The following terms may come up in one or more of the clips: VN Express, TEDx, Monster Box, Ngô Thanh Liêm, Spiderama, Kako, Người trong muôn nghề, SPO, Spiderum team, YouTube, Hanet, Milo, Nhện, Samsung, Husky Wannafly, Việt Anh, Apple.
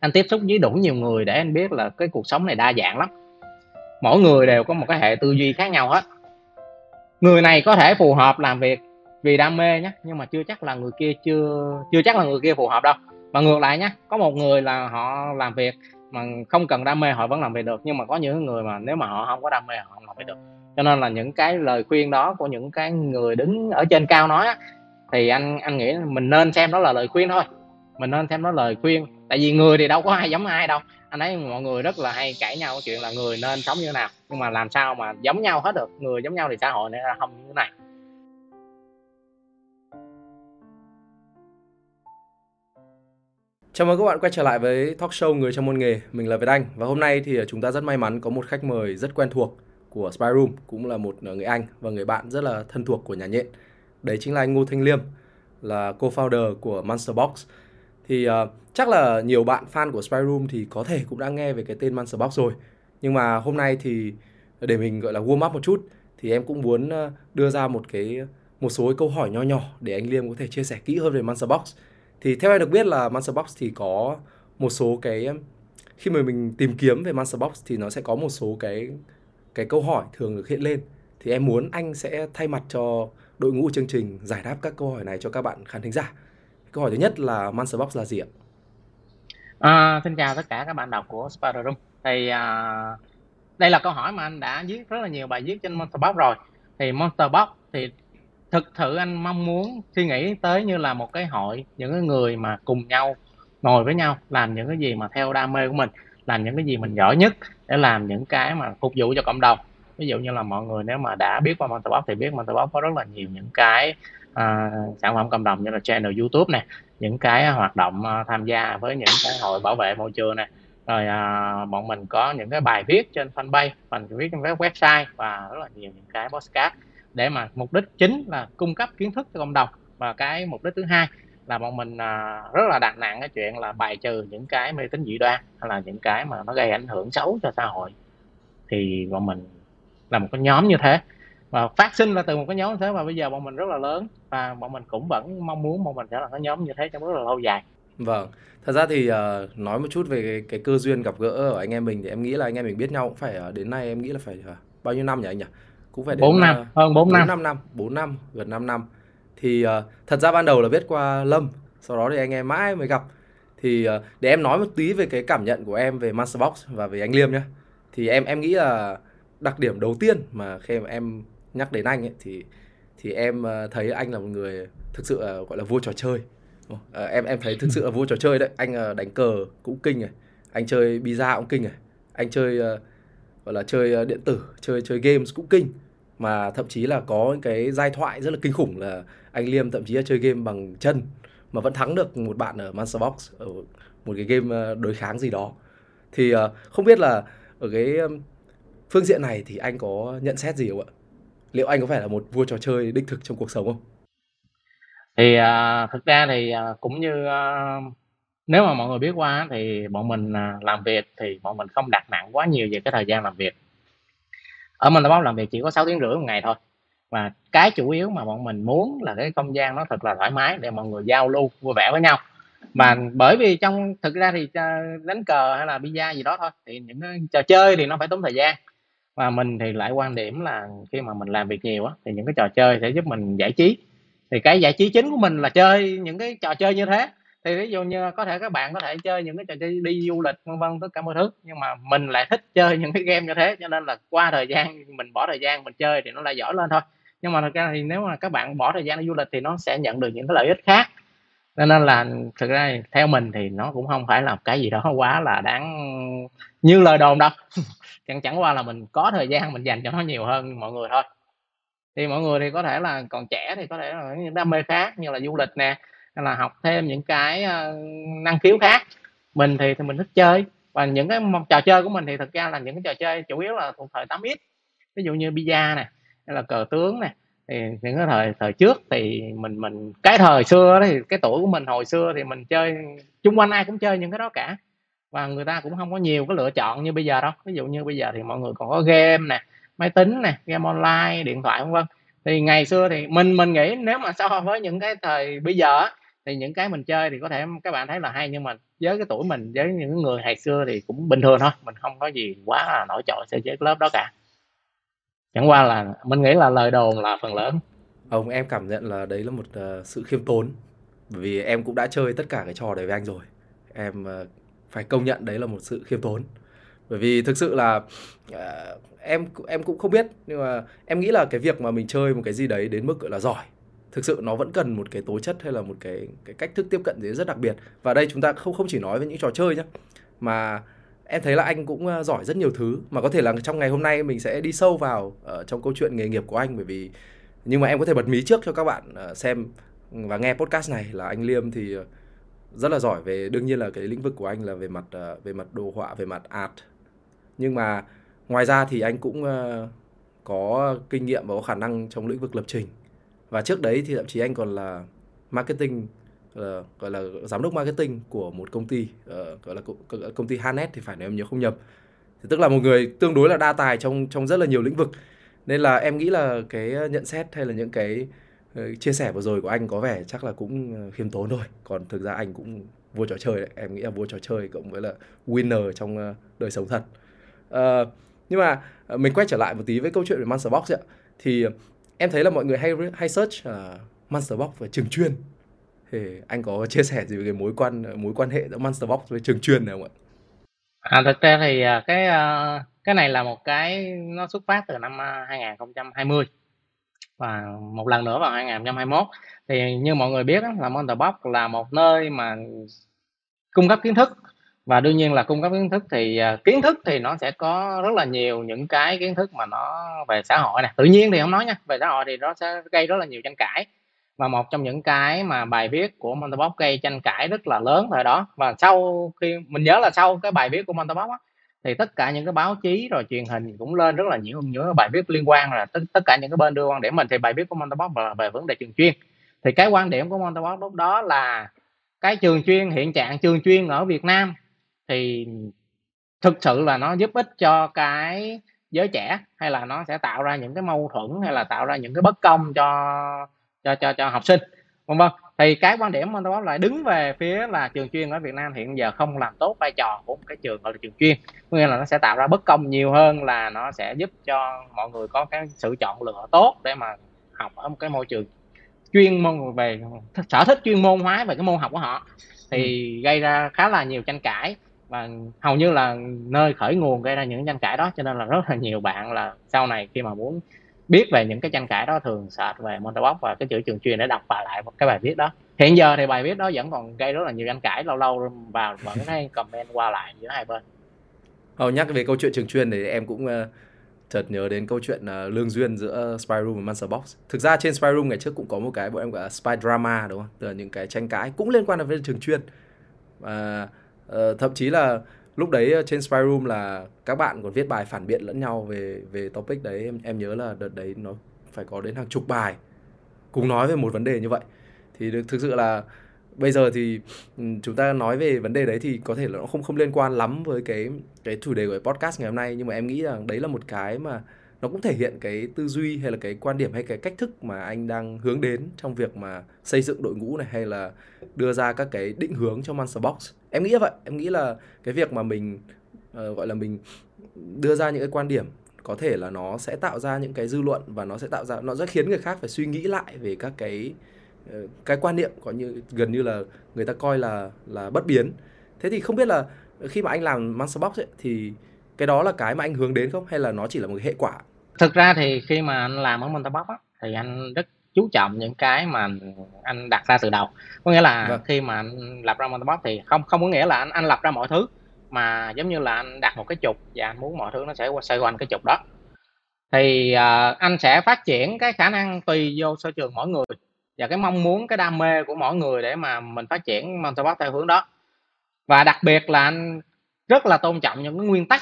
Anh tiếp xúc với đủ nhiều người để anh biết là cái cuộc sống này đa dạng lắm. Mỗi người đều có một cái hệ tư duy khác nhau hết. Người này có thể phù hợp làm việc vì đam mê nhé, nhưng mà chưa chắc là người kia chưa chắc là người kia phù hợp đâu. Mà ngược lại nhé, có một người là họ làm việc mà không cần đam mê họ vẫn làm việc được, nhưng mà có những người mà nếu mà họ không có đam mê họ không làm việc được. Cho nên là những cái lời khuyên đó của những cái người đứng ở trên cao nói á, thì anh nghĩ mình nên xem đó là lời khuyên thôi. Mình nên xem đó là lời khuyên, tại vì người thì đâu có ai giống ai đâu. Anh thấy mọi người rất là hay cãi nhau chuyện là người nên sống như thế nào, nhưng mà làm sao mà giống nhau hết được. Người giống nhau thì xã hội này là không như thế này. Chào mừng các bạn quay trở lại với talk show Người trong muôn nghề. Mình là Việt Anh và hôm nay thì chúng ta rất may mắn có một khách mời rất quen thuộc của Spiderum, cũng là một người anh và người bạn rất là thân thuộc của nhà nhện. Đấy chính là anh Ngô Thanh Liêm, là co-founder của Monster Box. Thì chắc là nhiều bạn fan của Spiderum thì có thể cũng đã nghe về cái tên Monster Box rồi. Nhưng mà hôm nay thì để mình gọi là warm up một chút, thì em cũng muốn đưa ra một số câu hỏi nho nhỏ để anh Liêm có thể chia sẻ kỹ hơn về Monster Box. Thì theo em được biết là Monster Box thì có một số cái, khi mà mình tìm kiếm về Monster Box thì nó sẽ có một số cái câu hỏi thường được hiện lên. Thì em muốn anh sẽ thay mặt cho đội ngũ chương trình giải đáp các câu hỏi này cho các bạn khán thính giả. Câu hỏi thứ nhất là Monster Box là gì ạ? Xin chào tất cả các bạn đọc của Spiderum. Thì đây là câu hỏi mà anh đã viết rất là nhiều bài viết trên Monster Box rồi. Thì Monster Box thì thực sự anh mong muốn suy nghĩ tới như là một cái hội, những cái người mà cùng nhau ngồi với nhau làm những cái gì mà theo đam mê của mình, làm những cái gì mình giỏi nhất để làm những cái mà phục vụ cho cộng đồng. Ví dụ như là mọi người nếu mà đã biết qua Monster Box thì biết Monster Box có rất là nhiều những cái sản phẩm cộng đồng như là channel YouTube này, những cái hoạt động tham gia với những cái hội bảo vệ môi trường này, rồi bọn mình có những cái bài viết trên fanpage, mình viết trên website và rất là nhiều những cái podcast để mà mục đích chính là cung cấp kiến thức cho cộng đồng. Và cái mục đích thứ hai là bọn mình rất là đặt nặng cái chuyện là bài trừ những cái mê tín dị đoan hay là những cái mà nó gây ảnh hưởng xấu cho xã hội. Thì bọn mình là một cái nhóm như thế và phát sinh là từ một cái nhóm như thế, và bây giờ bọn mình rất là lớn và bọn mình cũng vẫn mong muốn bọn mình sẽ là cái nhóm như thế trong rất là lâu dài. Vâng, thật ra thì nói một chút về cái cơ duyên gặp gỡ ở anh em mình, thì em nghĩ là anh em mình biết nhau cũng phải đến nay em nghĩ là phải bao nhiêu năm nhỉ anh nhỉ? Cũng phải đến 4 năm, gần 5 năm. Thì thật ra ban đầu là biết qua Lâm, sau đó thì anh em mãi mới gặp. Thì để em nói một tí về cái cảm nhận của em về Monster Box và về anh Liêm nhé. Thì em nghĩ là đặc điểm đầu tiên mà khi mà em nhắc đến anh ấy, thì em thấy anh là một người thực sự gọi là vua trò chơi. Em thấy thực sự là vua trò chơi đấy. Anh đánh cờ cũng kinh này, anh chơi pizza cũng kinh này, anh chơi gọi là chơi điện tử, chơi games cũng kinh. Mà thậm chí là có những cái giai thoại rất là kinh khủng là anh Liêm thậm chí là chơi game bằng chân mà vẫn thắng được một bạn ở Monster Box ở một cái game đối kháng gì đó. Thì không biết là ở cái phương diện này thì anh có nhận xét gì không ạ? Liệu anh có phải là một vua trò chơi đích thực trong cuộc sống không? Thì thực ra thì cũng như nếu mà mọi người biết qua thì bọn mình làm việc thì bọn mình không đặt nặng quá nhiều về cái thời gian làm việc. Ở Monster Box làm việc chỉ có 6 tiếng rưỡi một ngày thôi. Và cái chủ yếu mà bọn mình muốn là cái không gian nó thật là thoải mái để mọi người giao lưu vui vẻ với nhau. Và bởi vì trong thực ra thì đánh cờ hay là pizza gì đó thôi, thì những cái trò chơi thì nó phải tốn thời gian. Và mình thì lại quan điểm là khi mà mình làm việc nhiều á thì những cái trò chơi sẽ giúp mình giải trí. Thì cái giải trí chính của mình là chơi những cái trò chơi như thế. Thì ví dụ như có thể các bạn có thể chơi những cái trò chơi đi du lịch vân vân tất cả mọi thứ, nhưng mà mình lại thích chơi những cái game như thế, cho nên là qua thời gian mình bỏ thời gian mình chơi thì nó lại giỏi lên thôi. Nhưng mà thực ra thì nếu mà các bạn bỏ thời gian đi du lịch thì nó sẽ nhận được những cái lợi ích khác, cho nên là thực ra theo mình thì nó cũng không phải là cái gì đó quá là đáng như lời đồn đâu. Chẳng qua là mình có thời gian mình dành cho nó nhiều hơn mọi người thôi. Thì mọi người thì có thể là còn trẻ thì có thể là những đam mê khác như là du lịch nè, hay là học thêm những cái năng khiếu khác. Mình thì mình thích chơi, và những cái trò chơi của mình thì thực ra là những cái trò chơi chủ yếu là thuộc thời 8X, ví dụ như pizza này hay là cờ tướng này. Thì những cái thời trước thì mình cái thời xưa đó, thì cái tuổi của mình hồi xưa thì mình chơi chung quanh ai cũng chơi những cái đó cả, và người ta cũng không có nhiều cái lựa chọn như bây giờ đâu. Ví dụ như bây giờ thì mọi người còn có game nè, máy tính nè, game online, điện thoại vân vân. Thì ngày xưa thì mình nghĩ nếu mà so với những cái thời bây giờ Thì những cái mình chơi thì có thể các bạn thấy là hay, nhưng mà với cái tuổi mình, với những người ngày xưa thì cũng bình thường thôi, mình không có gì quá là nổi trội chơi với lớp đó cả. Chẳng qua là mình nghĩ là lời đồn là phần lớn. Ông em cảm nhận là đấy là một sự khiêm tốn, bởi vì em cũng đã chơi tất cả cái trò đấy với anh rồi. Em phải công nhận đấy là một sự khiêm tốn, bởi vì thực sự là em cũng không biết, nhưng mà em nghĩ là cái việc mà mình chơi một cái gì đấy đến mức gọi là giỏi, thực sự nó vẫn cần một cái tố chất hay là một cái cách thức tiếp cận gì rất đặc biệt. Và đây chúng ta không chỉ nói về những trò chơi nhé, mà em thấy là anh cũng giỏi rất nhiều thứ, mà có thể là trong ngày hôm nay mình sẽ đi sâu vào trong câu chuyện nghề nghiệp của anh. Bởi vì nhưng mà em có thể bật mí trước cho các bạn xem và nghe podcast này là anh Liêm thì rất là giỏi về, đương nhiên là cái lĩnh vực của anh là về mặt đồ họa, về mặt art. Nhưng mà ngoài ra thì anh cũng có kinh nghiệm và có khả năng trong lĩnh vực lập trình. Và trước đấy thì thậm chí anh còn là marketing, gọi là giám đốc marketing của một công ty, gọi là công ty Hanet thì phải, nếu em nhớ không nhầm. Thì tức là một người tương đối là đa tài trong rất là nhiều lĩnh vực. Nên là em nghĩ là cái nhận xét hay là những cái chia sẻ vừa rồi của anh có vẻ chắc là cũng khiêm tốn thôi. Còn thực ra anh cũng vua trò chơi đấy. Em nghĩ là vua trò chơi cộng với là winner trong đời sống thật. Nhưng mà mình quay trở lại một tí với câu chuyện về Monster Box ạ. Thì em thấy là mọi người hay search Monster Box và trường chuyên. Thì anh có chia sẻ gì về cái mối quan hệ giữa Monster Box với trường chuyên này không ạ? Thực ra thì cái này là một cái nó xuất phát từ năm 2020 và một lần nữa vào 2021. Thì như mọi người biết đó, là Monster Box là một nơi mà cung cấp kiến thức, và đương nhiên là cung cấp kiến thức thì nó sẽ có rất là nhiều những cái kiến thức mà nó về xã hội này, tự nhiên thì không nói nha, về xã hội thì nó sẽ gây rất là nhiều tranh cãi. Và một trong những cái mà bài viết của Monster Box gây tranh cãi rất là lớn thời đó, và sau khi mình nhớ là sau cái bài viết của Monster Box đó, thì tất cả những cái báo chí rồi truyền hình cũng lên rất là nhiều những bài viết liên quan, là tất cả những cái bên đưa quan điểm mình. Thì bài viết của Monster Box là về vấn đề trường chuyên. Thì cái quan điểm của Monster Box lúc đó là cái trường chuyên, hiện trạng trường chuyên ở Việt Nam thì thực sự là nó giúp ích cho cái giới trẻ, hay là nó sẽ tạo ra những cái mâu thuẫn, hay là tạo ra những cái bất công cho học sinh, vân vân. Thì cái quan điểm Monster Box lại đứng về phía là trường chuyên ở Việt Nam hiện giờ không làm tốt vai trò của một cái trường gọi là trường chuyên, nghĩa là nó sẽ tạo ra bất công nhiều hơn là nó sẽ giúp cho mọi người có cái sự chọn lựa tốt để mà học ở một cái môi trường chuyên môn, về sở thích chuyên môn hóa về cái môn học của họ. Thì gây ra khá là nhiều tranh cãi, và hầu như là nơi khởi nguồn gây ra những tranh cãi đó, cho nên là rất là nhiều bạn là sau này khi mà muốn biết về những cái tranh cãi đó thường search về Monster Box và cái chữ trường chuyên để đọc lại cái bài viết đó. Hiện giờ thì bài viết đó vẫn còn gây rất là nhiều tranh cãi, lâu lâu vào vẫn hay comment qua lại giữa hai bên. Nhắc về câu chuyện trường chuyên thì em cũng chợt nhớ đến câu chuyện lương duyên giữa Spiderum và Monster Box. Thực ra trên Spiderum ngày trước cũng có một cái bọn em gọi là Spiderama, đúng không? Từ những cái tranh cãi cũng liên quan đến trường chuyên. Thậm chí là lúc đấy trên Spiderum là các bạn còn viết bài phản biện lẫn nhau về topic đấy. Em nhớ là đợt đấy nó phải có đến hàng chục bài cùng nói về một vấn đề như vậy. Thì thực sự là bây giờ thì chúng ta nói về vấn đề đấy thì có thể là nó không liên quan lắm với cái chủ đề của cái podcast ngày hôm nay, nhưng mà em nghĩ rằng đấy là một cái mà nó cũng thể hiện cái tư duy hay là cái quan điểm hay cái cách thức mà anh đang hướng đến trong việc mà xây dựng đội ngũ này, hay là đưa ra các cái định hướng cho Monster Box. Em nghĩ vậy, em nghĩ là cái việc mà mình gọi là mình đưa ra những cái quan điểm có thể là nó sẽ tạo ra những cái dư luận, và nó sẽ khiến người khác phải suy nghĩ lại về các cái quan niệm có như gần như là người ta coi là bất biến. Thế thì không biết là khi mà anh làm Monster Box ấy, thì cái đó là cái mà anh hướng đến không, hay là nó chỉ là một cái hệ quả? Thực ra thì khi mà anh làm ở Monster Box á, thì anh rất chú trọng những cái mà anh đặt ra từ đầu. Có nghĩa là khi mà anh lập ra Monster Box thì không có nghĩa là anh lập ra mọi thứ, mà giống như là anh đặt một cái trục và anh muốn mọi thứ nó sẽ xoay quanh cái trục đó. Thì anh sẽ phát triển cái khả năng tùy vô sở trường mỗi người và cái mong muốn, cái đam mê của mỗi người để mà mình phát triển Monster Box theo hướng đó. Và đặc biệt là anh rất là tôn trọng những cái nguyên tắc.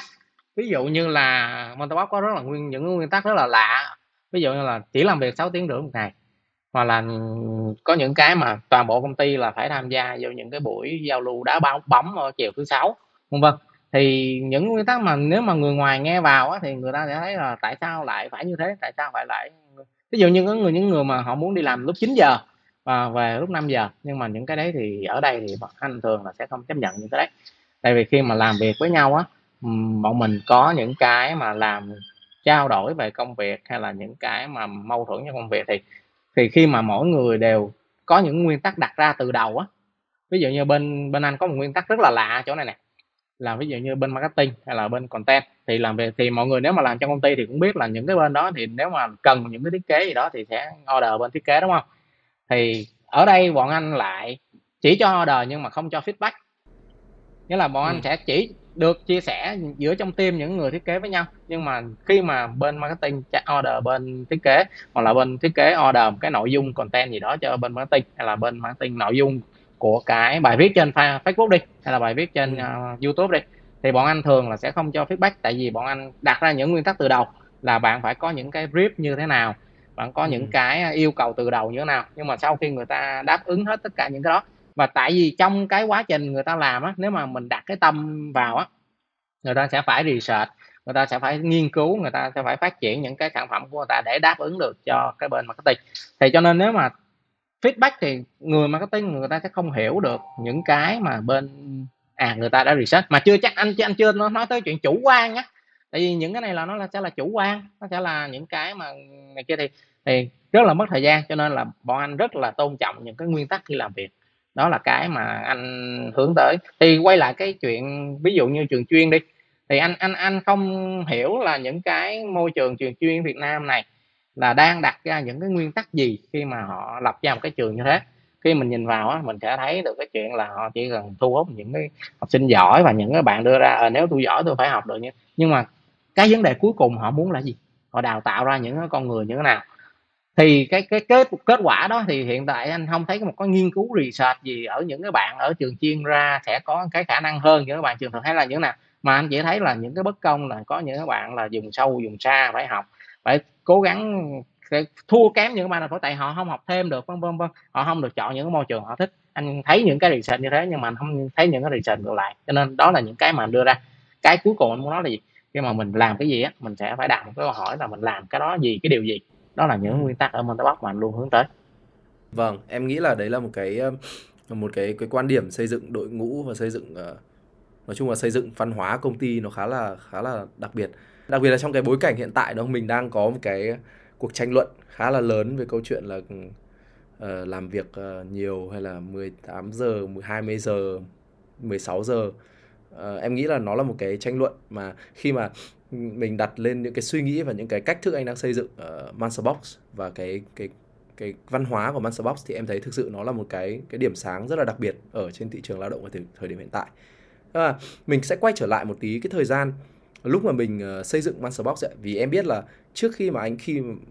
Ví dụ như là Monster Box có rất là những nguyên tắc rất là lạ. Ví dụ như là chỉ làm việc 6 tiếng rưỡi một ngày, hoặc là có những cái mà toàn bộ công ty là phải tham gia vào những cái buổi giao lưu đá bóng ở chiều thứ 6, vân vân. Thì những nguyên tắc mà nếu mà người ngoài nghe vào á, thì người ta sẽ thấy là tại sao lại phải như thế, tại sao phải lại. Ví dụ như có những người mà họ muốn đi làm lúc 9 giờ về lúc 5 giờ. Nhưng mà những cái đấy thì ở đây thì anh thường là sẽ không chấp nhận những cái đấy. Tại vì khi mà làm việc với nhau á, bọn mình có những cái mà làm trao đổi về công việc hay là những cái mà mâu thuẫn trong công việc thì khi mà mỗi người đều có những nguyên tắc đặt ra từ đầu á. Ví dụ như bên anh có một nguyên tắc rất là lạ chỗ này nè, là ví dụ như bên marketing hay là bên content thì làm việc thì mọi người nếu mà làm trong công ty thì cũng biết là những cái bên đó thì nếu mà cần những cái thiết kế gì đó thì sẽ order bên thiết kế, đúng không? Thì ở đây bọn anh lại chỉ cho order nhưng mà không cho feedback, nghĩa là bọn anh sẽ chỉ được chia sẻ giữa trong team những người thiết kế với nhau, nhưng mà khi mà bên marketing order bên thiết kế hoặc là bên thiết kế order cái nội dung content gì đó cho bên marketing hay là bên marketing nội dung của cái bài viết trên Facebook đi hay là bài viết trên YouTube đi, thì bọn anh thường là sẽ không cho feedback. Tại vì bọn anh đặt ra những nguyên tắc từ đầu là bạn phải có những cái brief như thế nào, bạn có những cái yêu cầu từ đầu như thế nào. Nhưng mà sau khi người ta đáp ứng hết tất cả những cái đó, và tại vì trong cái quá trình người ta làm á, nếu mà mình đặt cái tâm vào á, người ta sẽ phải research, người ta sẽ phải nghiên cứu, người ta sẽ phải phát triển những cái sản phẩm của người ta để đáp ứng được cho cái bên marketing. Thì cho nên nếu mà feedback thì người marketing người ta sẽ không hiểu được những cái mà bên người ta đã research. Mà chưa chắc anh chưa nói tới chuyện chủ quan á, tại vì những cái này là nó sẽ là chủ quan, nó sẽ là những cái mà này kia thì rất là mất thời gian. Cho nên là bọn anh rất là tôn trọng những cái nguyên tắc khi làm việc, đó là cái mà anh hướng tới. Thì quay lại cái chuyện ví dụ như trường chuyên đi, thì anh không hiểu là những cái môi trường trường chuyên Việt Nam này là đang đặt ra những cái nguyên tắc gì khi mà họ lập ra một cái trường như thế. Khi mình nhìn vào á, mình sẽ thấy được cái chuyện là họ chỉ cần thu hút những cái học sinh giỏi và những cái bạn đưa ra nếu tôi giỏi tôi phải học được. Nhưng mà cái vấn đề cuối cùng họ muốn là gì? Họ đào tạo ra những con người như thế nào? Thì cái kết quả đó thì hiện tại anh không thấy một cái nghiên cứu research gì ở những cái bạn ở trường chuyên ra sẽ có cái khả năng hơn những cái bạn trường thường hay là những nào. Mà anh chỉ thấy là những cái bất công là có những cái bạn là dùng sâu dùng xa phải học, phải cố gắng, phải thua kém những cái bạn, tại họ không học thêm được, họ không được chọn những cái môi trường họ thích. Anh thấy những cái research như thế nhưng mà anh không thấy những cái research ngược lại. Cho nên đó là những cái mà anh đưa ra. Cái cuối cùng anh muốn nói là gì? Khi mà mình làm cái gì á, mình sẽ phải đặt một cái câu hỏi là mình làm cái đó gì, cái điều gì. Đó là những nguyên tắc ở Monster Box mà anh luôn hướng tới. Vâng, em nghĩ là đấy là một cái quan điểm xây dựng đội ngũ và xây dựng nói chung là xây dựng văn hóa công ty nó khá là đặc biệt. Đặc biệt là trong cái bối cảnh hiện tại đó, mình đang có một cái cuộc tranh luận khá là lớn về câu chuyện là làm việc nhiều hay là 18 giờ, 20 giờ, 16 giờ. Em nghĩ là nó là một cái tranh luận mà khi mà mình đặt lên những cái suy nghĩ và những cái cách thức anh đang xây dựng ở Monster Box và cái văn hóa của Monster Box, thì em thấy thực sự nó là một cái điểm sáng rất là đặc biệt ở trên thị trường lao động ở thời điểm hiện tại. Mình sẽ quay trở lại một tí cái thời gian lúc mà mình xây dựng Monster Box ấy, vì em biết là trước khi mà anh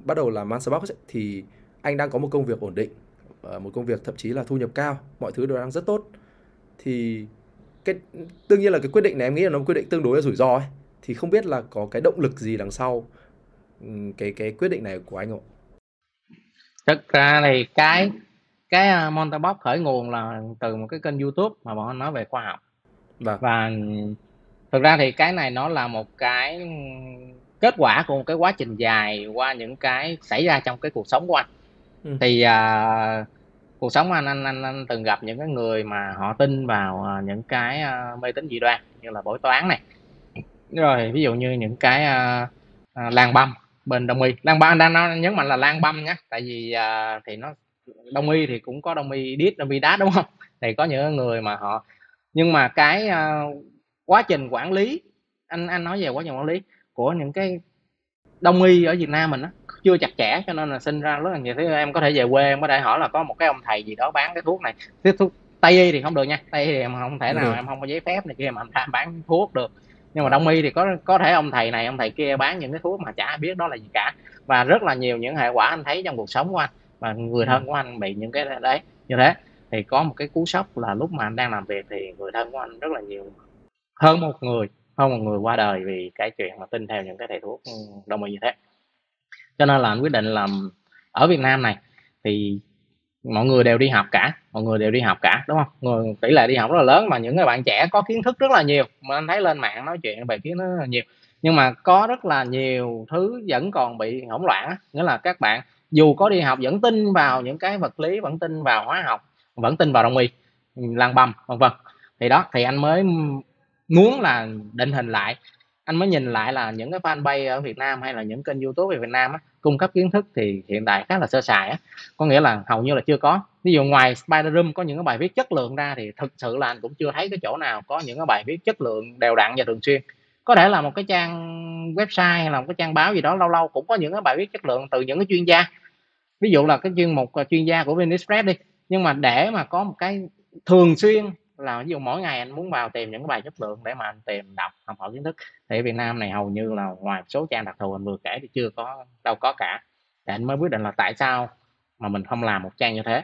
bắt đầu làm Monster Box ấy, thì anh đang có một công việc ổn định, một công việc thậm chí là thu nhập cao, mọi thứ đều đang rất tốt. Thì đương nhiên là cái quyết định này em nghĩ là nó quyết định tương đối là rủi ro ấy. Thì không biết là có cái động lực gì đằng sau cái quyết định này của anh không? Thật ra thì cái Monster Box khởi nguồn là từ một cái kênh YouTube mà bọn anh nói về khoa học. Và thực ra thì cái này nó là một cái kết quả của một cái quá trình dài qua những cái xảy ra trong cái cuộc sống của anh. Thì cuộc sống của anh từng gặp những cái người mà họ tin vào những cái mê tín dị đoan như là bói toán này, rồi ví dụ như những cái lang băm bên đông y. Lang băm anh đang nói, nhấn mạnh là lang băm nhé, tại vì thì nó đông y thì cũng có đông y đít, đông y đát, đúng không? Thì có những người mà họ, nhưng mà cái quá trình quản lý, anh nói về quá trình quản lý của những cái đông y ở Việt Nam mình đó, chưa chặt chẽ, cho nên là sinh ra rất là nhiều thứ. Em có thể về quê em có thể hỏi là có một cái ông thầy gì đó bán cái thuốc này, cái thuốc tây y thì không được nha, tây y thì em không thể nào, em không có giấy phép này kia mà em bán thuốc được. Nhưng mà đông y thì có thể ông thầy này ông thầy kia bán những cái thuốc mà chả biết đó là gì cả, và rất là nhiều những hệ quả anh thấy trong cuộc sống của anh và người thân của anh bị những cái đấy như thế. Thì có một cái cú sốc là lúc mà anh đang làm việc thì người thân của anh rất là nhiều, hơn một người qua đời vì cái chuyện mà tin theo những cái thầy thuốc đông y như thế. Cho nên là anh quyết định làm ở Việt Nam này thì mọi người đều đi học cả, đúng không? Tỷ lệ đi học rất là lớn, mà những người bạn trẻ có kiến thức rất là nhiều, mà anh thấy lên mạng nói chuyện về kiến thức rất là nhiều, nhưng mà có rất là nhiều thứ vẫn còn bị hỗn loạn á. Nghĩa là các bạn dù có đi học vẫn tin vào những cái vật lý, vẫn tin vào hóa học, vẫn tin vào đồng y, lan băm vân vân. Thì đó, thì anh mới muốn là định hình lại, anh mới nhìn lại là những cái fanpage ở Việt Nam hay là những kênh YouTube về Việt Nam á, cung cấp kiến thức thì hiện tại khá là sơ sài á, có nghĩa là hầu như là chưa có. Ví dụ ngoài Spiderum có những cái bài viết chất lượng ra thì thực sự là anh cũng chưa thấy cái chỗ nào có những cái bài viết chất lượng đều đặn và thường xuyên. Có thể là một cái trang website hay là một cái trang báo gì đó lâu lâu cũng có những cái bài viết chất lượng từ những cái chuyên gia, ví dụ là cái chuyên mục chuyên gia của VN Express đi, nhưng mà để mà có một cái thường xuyên là ví dụ mỗi ngày anh muốn vào tìm những cái bài chất lượng để mà anh tìm đọc học hỏi kiến thức thì Việt Nam này hầu như là ngoài số trang đặc thù anh vừa kể thì chưa có, đâu có cả. Thì anh mới quyết định là tại sao mà mình không làm một trang như thế.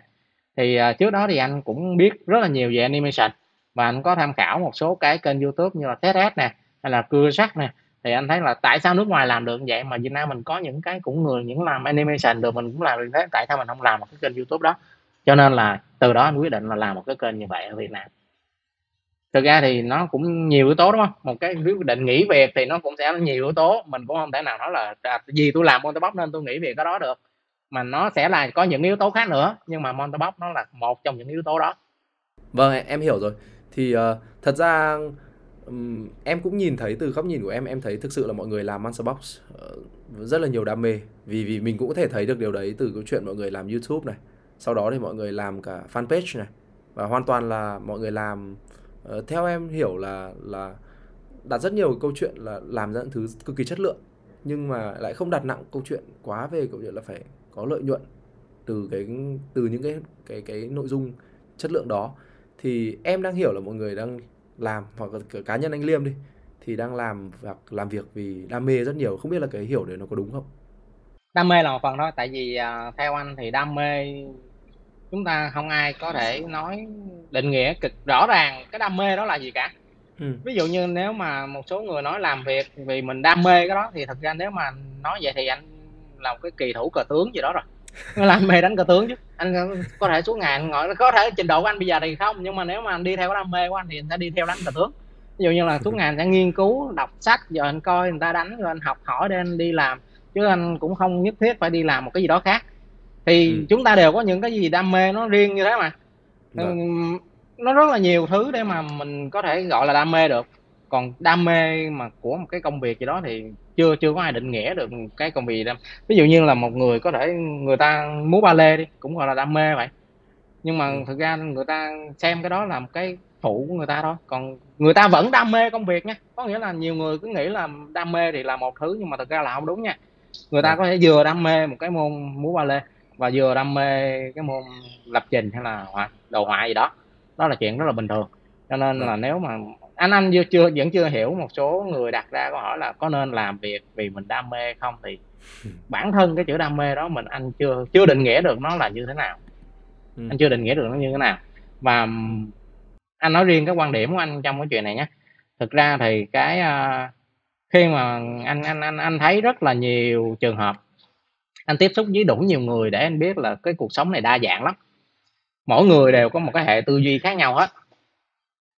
Thì trước đó thì anh cũng biết rất là nhiều về animation và anh có tham khảo một số cái kênh YouTube như là TEDx nè hay là Cưa Sắt nè, thì anh thấy là tại sao nước ngoài làm được vậy mà Việt Nam mình có những cái cũng người những làm animation được, mình cũng làm được thế, tại sao mình không làm một cái kênh YouTube đó. Cho nên là từ đó anh quyết định là làm một cái kênh như vậy ở Việt Nam. Thực ra thì nó cũng nhiều yếu tố đúng không, một cái quyết định nghỉ việc thì nó cũng sẽ nhiều yếu tố, mình cũng không thể nào nói là vì tôi làm Monster Box nên tôi nghỉ việc cái đó được, mà nó sẽ là có những yếu tố khác nữa, nhưng mà Monster Box nó là một trong những yếu tố đó. Vâng, em hiểu rồi. Thì thật ra em cũng nhìn thấy từ góc nhìn của em thấy thực sự là mọi người làm Monster Box rất là nhiều đam mê, vì mình cũng có thể thấy được điều đấy từ câu chuyện mọi người làm YouTube này, sau đó thì mọi người làm cả fanpage này, và hoàn toàn là mọi người làm theo em hiểu là đặt rất nhiều câu chuyện là làm ra những thứ cực kỳ chất lượng, nhưng mà lại không đặt nặng câu chuyện quá về câu chuyện là phải có lợi nhuận từ những cái nội dung chất lượng đó. Thì em đang hiểu là mọi người đang làm, hoặc là cá nhân anh Liêm đi, thì đang làm việc vì đam mê rất nhiều. Không biết là cái hiểu đấy nó có đúng không? Đam mê là một phần thôi, tại vì theo anh thì đam mê chúng ta không ai có thể nói định nghĩa cực rõ ràng cái đam mê đó là gì cả. Ví dụ như nếu mà một số người nói làm việc vì mình đam mê cái đó thì thật ra nếu mà nói vậy thì anh là một cái kỳ thủ cờ tướng gì đó rồi, làm mê đánh cờ tướng chứ. Anh có thể suốt ngày anh ngồi, có thể trình độ của anh bây giờ thì không, nhưng mà nếu mà anh đi theo cái đam mê của anh thì anh sẽ đi theo đánh cờ tướng. Ví dụ như là suốt ngày anh sẽ nghiên cứu đọc sách, giờ anh coi người ta đánh rồi anh học hỏi để anh đi làm, chứ anh cũng không nhất thiết phải đi làm một cái gì đó khác. Thì chúng ta đều có những cái gì đam mê nó riêng như thế mà. Nó rất là nhiều thứ để mà mình có thể gọi là đam mê được. Còn đam mê mà của một cái công việc gì đó thì chưa có ai định nghĩa được cái công việc đó. Ví dụ như là một người có thể người ta múa ba lê đi cũng gọi là đam mê vậy, nhưng mà thực ra người ta xem cái đó là một cái phụ của người ta thôi, còn người ta vẫn đam mê công việc nha. Có nghĩa là nhiều người cứ nghĩ là đam mê thì là một thứ, nhưng mà thực ra là không đúng nha. Người ta có thể vừa đam mê một cái môn múa ba lê và vừa đam mê cái môn lập trình hay là đồ họa gì đó, đó là chuyện rất là bình thường. Cho nên là nếu mà anh vẫn chưa hiểu một số người đặt ra câu hỏi là có nên làm việc vì mình đam mê không, thì bản thân cái chữ đam mê đó anh chưa định nghĩa được nó là như thế nào. Anh chưa định nghĩa được nó như thế nào. Và anh nói riêng cái quan điểm của anh trong cái chuyện này nhé. Thực ra thì cái khi mà anh thấy rất là nhiều trường hợp, anh tiếp xúc với đủ nhiều người để anh biết là cái cuộc sống này đa dạng lắm. Mỗi người đều có một cái hệ tư duy khác nhau hết.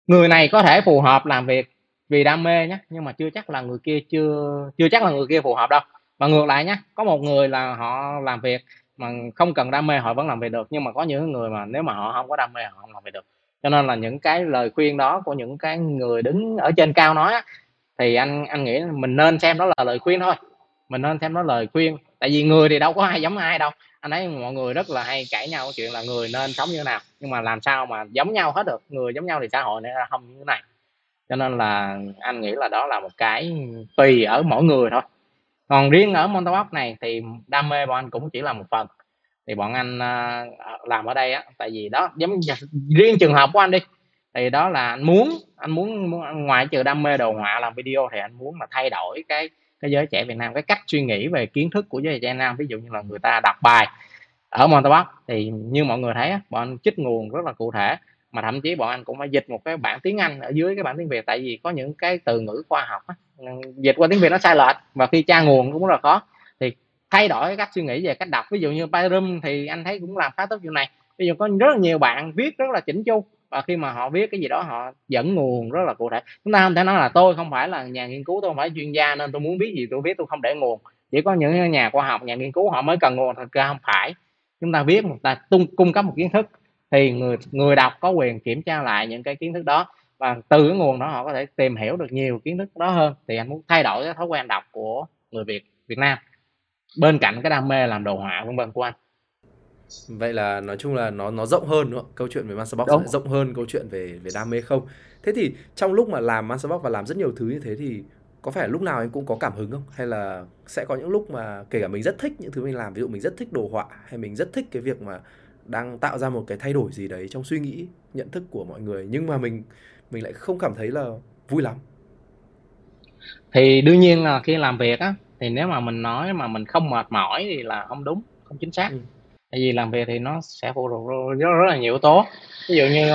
Người này có thể phù hợp làm việc vì đam mê nhé, nhưng mà chưa chắc là người kia chưa chắc là người kia phù hợp đâu. Và ngược lại nhé, có một người là họ làm việc mà không cần đam mê họ vẫn làm việc được, nhưng mà có những người mà nếu mà họ không có đam mê họ không làm việc được. Cho nên là những cái lời khuyên đó của những cái người đứng ở trên cao nói á, thì anh nghĩ mình nên xem đó là lời khuyên thôi. Mình nên xem đó lời khuyên, tại vì người thì đâu có ai giống ai đâu. Anh thấy mọi người rất là hay cãi nhau chuyện là người nên sống như thế nào, nhưng mà làm sao mà giống nhau hết được. Người giống nhau thì xã hội này là không như thế này. Cho nên là anh nghĩ là đó là một cái tùy ở mỗi người thôi. Còn riêng ở Monster Box này thì đam mê bọn anh cũng chỉ là một phần. Thì bọn anh làm ở đây á, tại vì đó giống riêng trường hợp của anh đi, thì đó là anh muốn ngoài trừ đam mê đồ họa làm video thì anh muốn là thay đổi cái giới trẻ Việt Nam, cái cách suy nghĩ về kiến thức của giới trẻ Việt Nam. Ví dụ như là người ta đọc bài ở Monster Box thì như mọi người thấy bọn anh trích nguồn rất là cụ thể, mà thậm chí bọn anh cũng phải dịch một cái bản tiếng Anh ở dưới cái bản tiếng Việt, tại vì có những cái từ ngữ khoa học dịch qua tiếng Việt nó sai lệch và khi tra nguồn cũng rất là khó. Thì thay đổi cái cách suy nghĩ về cách đọc, ví dụ như Spiderum thì anh thấy cũng làm khá tốt điều này. Ví dụ có rất là nhiều bạn viết rất là chỉnh chu, và khi mà họ viết cái gì đó họ dẫn nguồn rất là cụ thể. Chúng ta không thể nói là tôi không phải là nhà nghiên cứu, tôi không phải chuyên gia nên tôi muốn viết gì tôi viết, tôi không để nguồn. Chỉ có những nhà khoa học, nhà nghiên cứu họ mới cần nguồn, thật ra không phải chúng ta viết, người ta cung cấp một kiến thức thì người đọc có quyền kiểm tra lại những cái kiến thức đó, và từ cái nguồn đó họ có thể tìm hiểu được nhiều kiến thức đó hơn. Thì anh muốn thay đổi cái thói quen đọc của người Việt Nam bên cạnh cái đam mê làm đồ họa vân vân của anh. Vậy là nói chung là nó rộng hơn đúng không? Câu chuyện về Monster Box rộng hơn câu chuyện về đam mê không? Thế thì trong lúc mà làm Monster Box và làm rất nhiều thứ như thế thì có phải lúc nào anh cũng có cảm hứng không? Hay là sẽ có những lúc mà kể cả mình rất thích những thứ mình làm, ví dụ mình rất thích đồ họa hay mình rất thích cái việc mà đang tạo ra một cái thay đổi gì đấy trong suy nghĩ, nhận thức của mọi người, nhưng mà mình lại không cảm thấy là vui lắm? Thì đương nhiên là khi làm việc á, thì nếu mà mình nói mà mình không mệt mỏi thì là không đúng, không chính xác. Tại vì làm việc thì nó sẽ phụ thuộc rất là nhiều yếu tố. Ví dụ như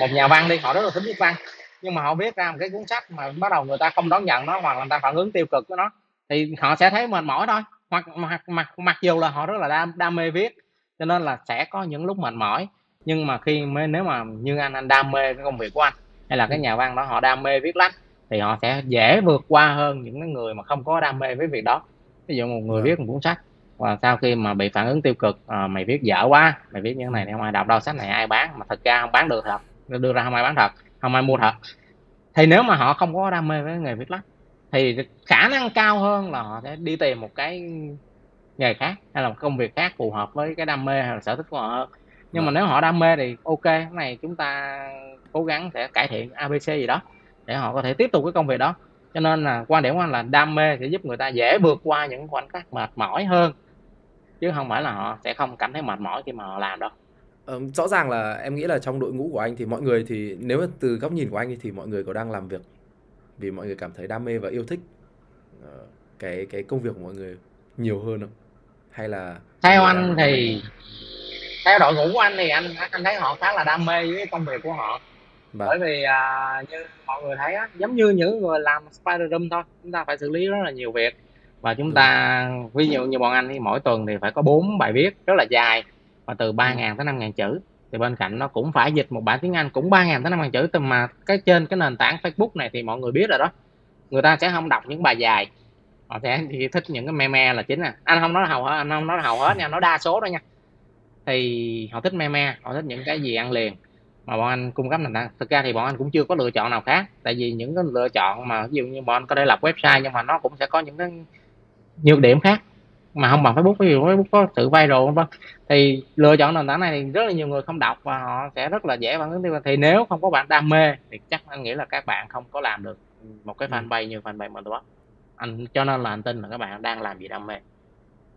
một nhà văn đi, họ rất là thích viết văn, nhưng mà họ viết ra một cái cuốn sách mà bắt đầu người ta không đón nhận nó, hoặc là người ta phản ứng tiêu cực với nó, thì họ sẽ thấy mệt mỏi thôi. Mặc dù là họ rất là đam mê viết, cho nên là sẽ có những lúc mệt mỏi. Nhưng mà nếu mà như anh đam mê cái công việc của anh, hay là cái nhà văn đó họ đam mê viết lách, thì họ sẽ dễ vượt qua hơn những cái người mà không có đam mê với việc đó. Ví dụ một người viết một cuốn sách và sau khi mà bị phản ứng tiêu cực, mày viết dở quá, mày viết như thế này thì không ai đọc đâu, sách này ai bán, mà thật ra không bán được thật, đưa ra không ai bán thật, không ai mua thật. Thì nếu mà họ không có đam mê với nghề viết lách thì khả năng cao hơn là họ sẽ đi tìm một cái nghề khác hay là một công việc khác phù hợp với cái đam mê hay là sở thích của họ hơn. Nhưng mà nếu họ đam mê thì ok, cái này chúng ta cố gắng sẽ cải thiện ABC gì đó để họ có thể tiếp tục cái công việc đó. Cho nên là quan điểm của anh là đam mê sẽ giúp người ta dễ vượt qua những khoảnh khắc mệt mỏi hơn, chứ không phải là họ sẽ không cảm thấy mệt mỏi khi mà họ làm đâu. Rõ ràng là em nghĩ là trong đội ngũ của anh thì mọi người, thì nếu từ góc nhìn của anh thì mọi người có đang làm việc vì mọi người cảm thấy đam mê và yêu thích cái công việc của mọi người nhiều hơn không? Hay là theo anh thì theo đội ngũ của anh thì anh thấy họ khá là đam mê với công việc của họ. Bởi vì như mọi người thấy á, giống như những người làm Spiderum thôi, chúng ta phải xử lý rất là nhiều việc. Và chúng ta, ví dụ như bọn anh thì mỗi tuần thì phải có 4 bài viết rất là dài, và từ 3.000 tới 5.000 chữ. Thì bên cạnh nó cũng phải dịch một bản tiếng Anh cũng 3.000 tới 5.000 chữ. Mà trên cái nền tảng Facebook này thì mọi người biết rồi đó, người ta sẽ không đọc những bài dài, họ sẽ thích những cái meme là chính. Anh không nói hầu hết, anh không nói hầu hết nha, nói đa số đó nha. Thì họ thích meme, họ thích những cái gì ăn liền mà bọn anh cung cấp nền tảng. Thực ra thì bọn anh cũng chưa có lựa chọn nào khác, tại vì những cái lựa chọn mà ví dụ như bọn anh có thể lập website, nhưng mà nó cũng sẽ có những cái nhược điểm khác mà không bằng Facebook. Ví dụ Facebook có sự viral vân vân, thì lựa chọn nền tảng này thì rất là nhiều người không đọc và họ sẽ rất là dễ phản ứng tiêu cực. Thì nếu không có bạn đam mê thì chắc anh nghĩ là các bạn không có làm được một cái fanpage như fanpage Monster Box. Anh cho nên là anh tin là các bạn đang làm gì đam mê.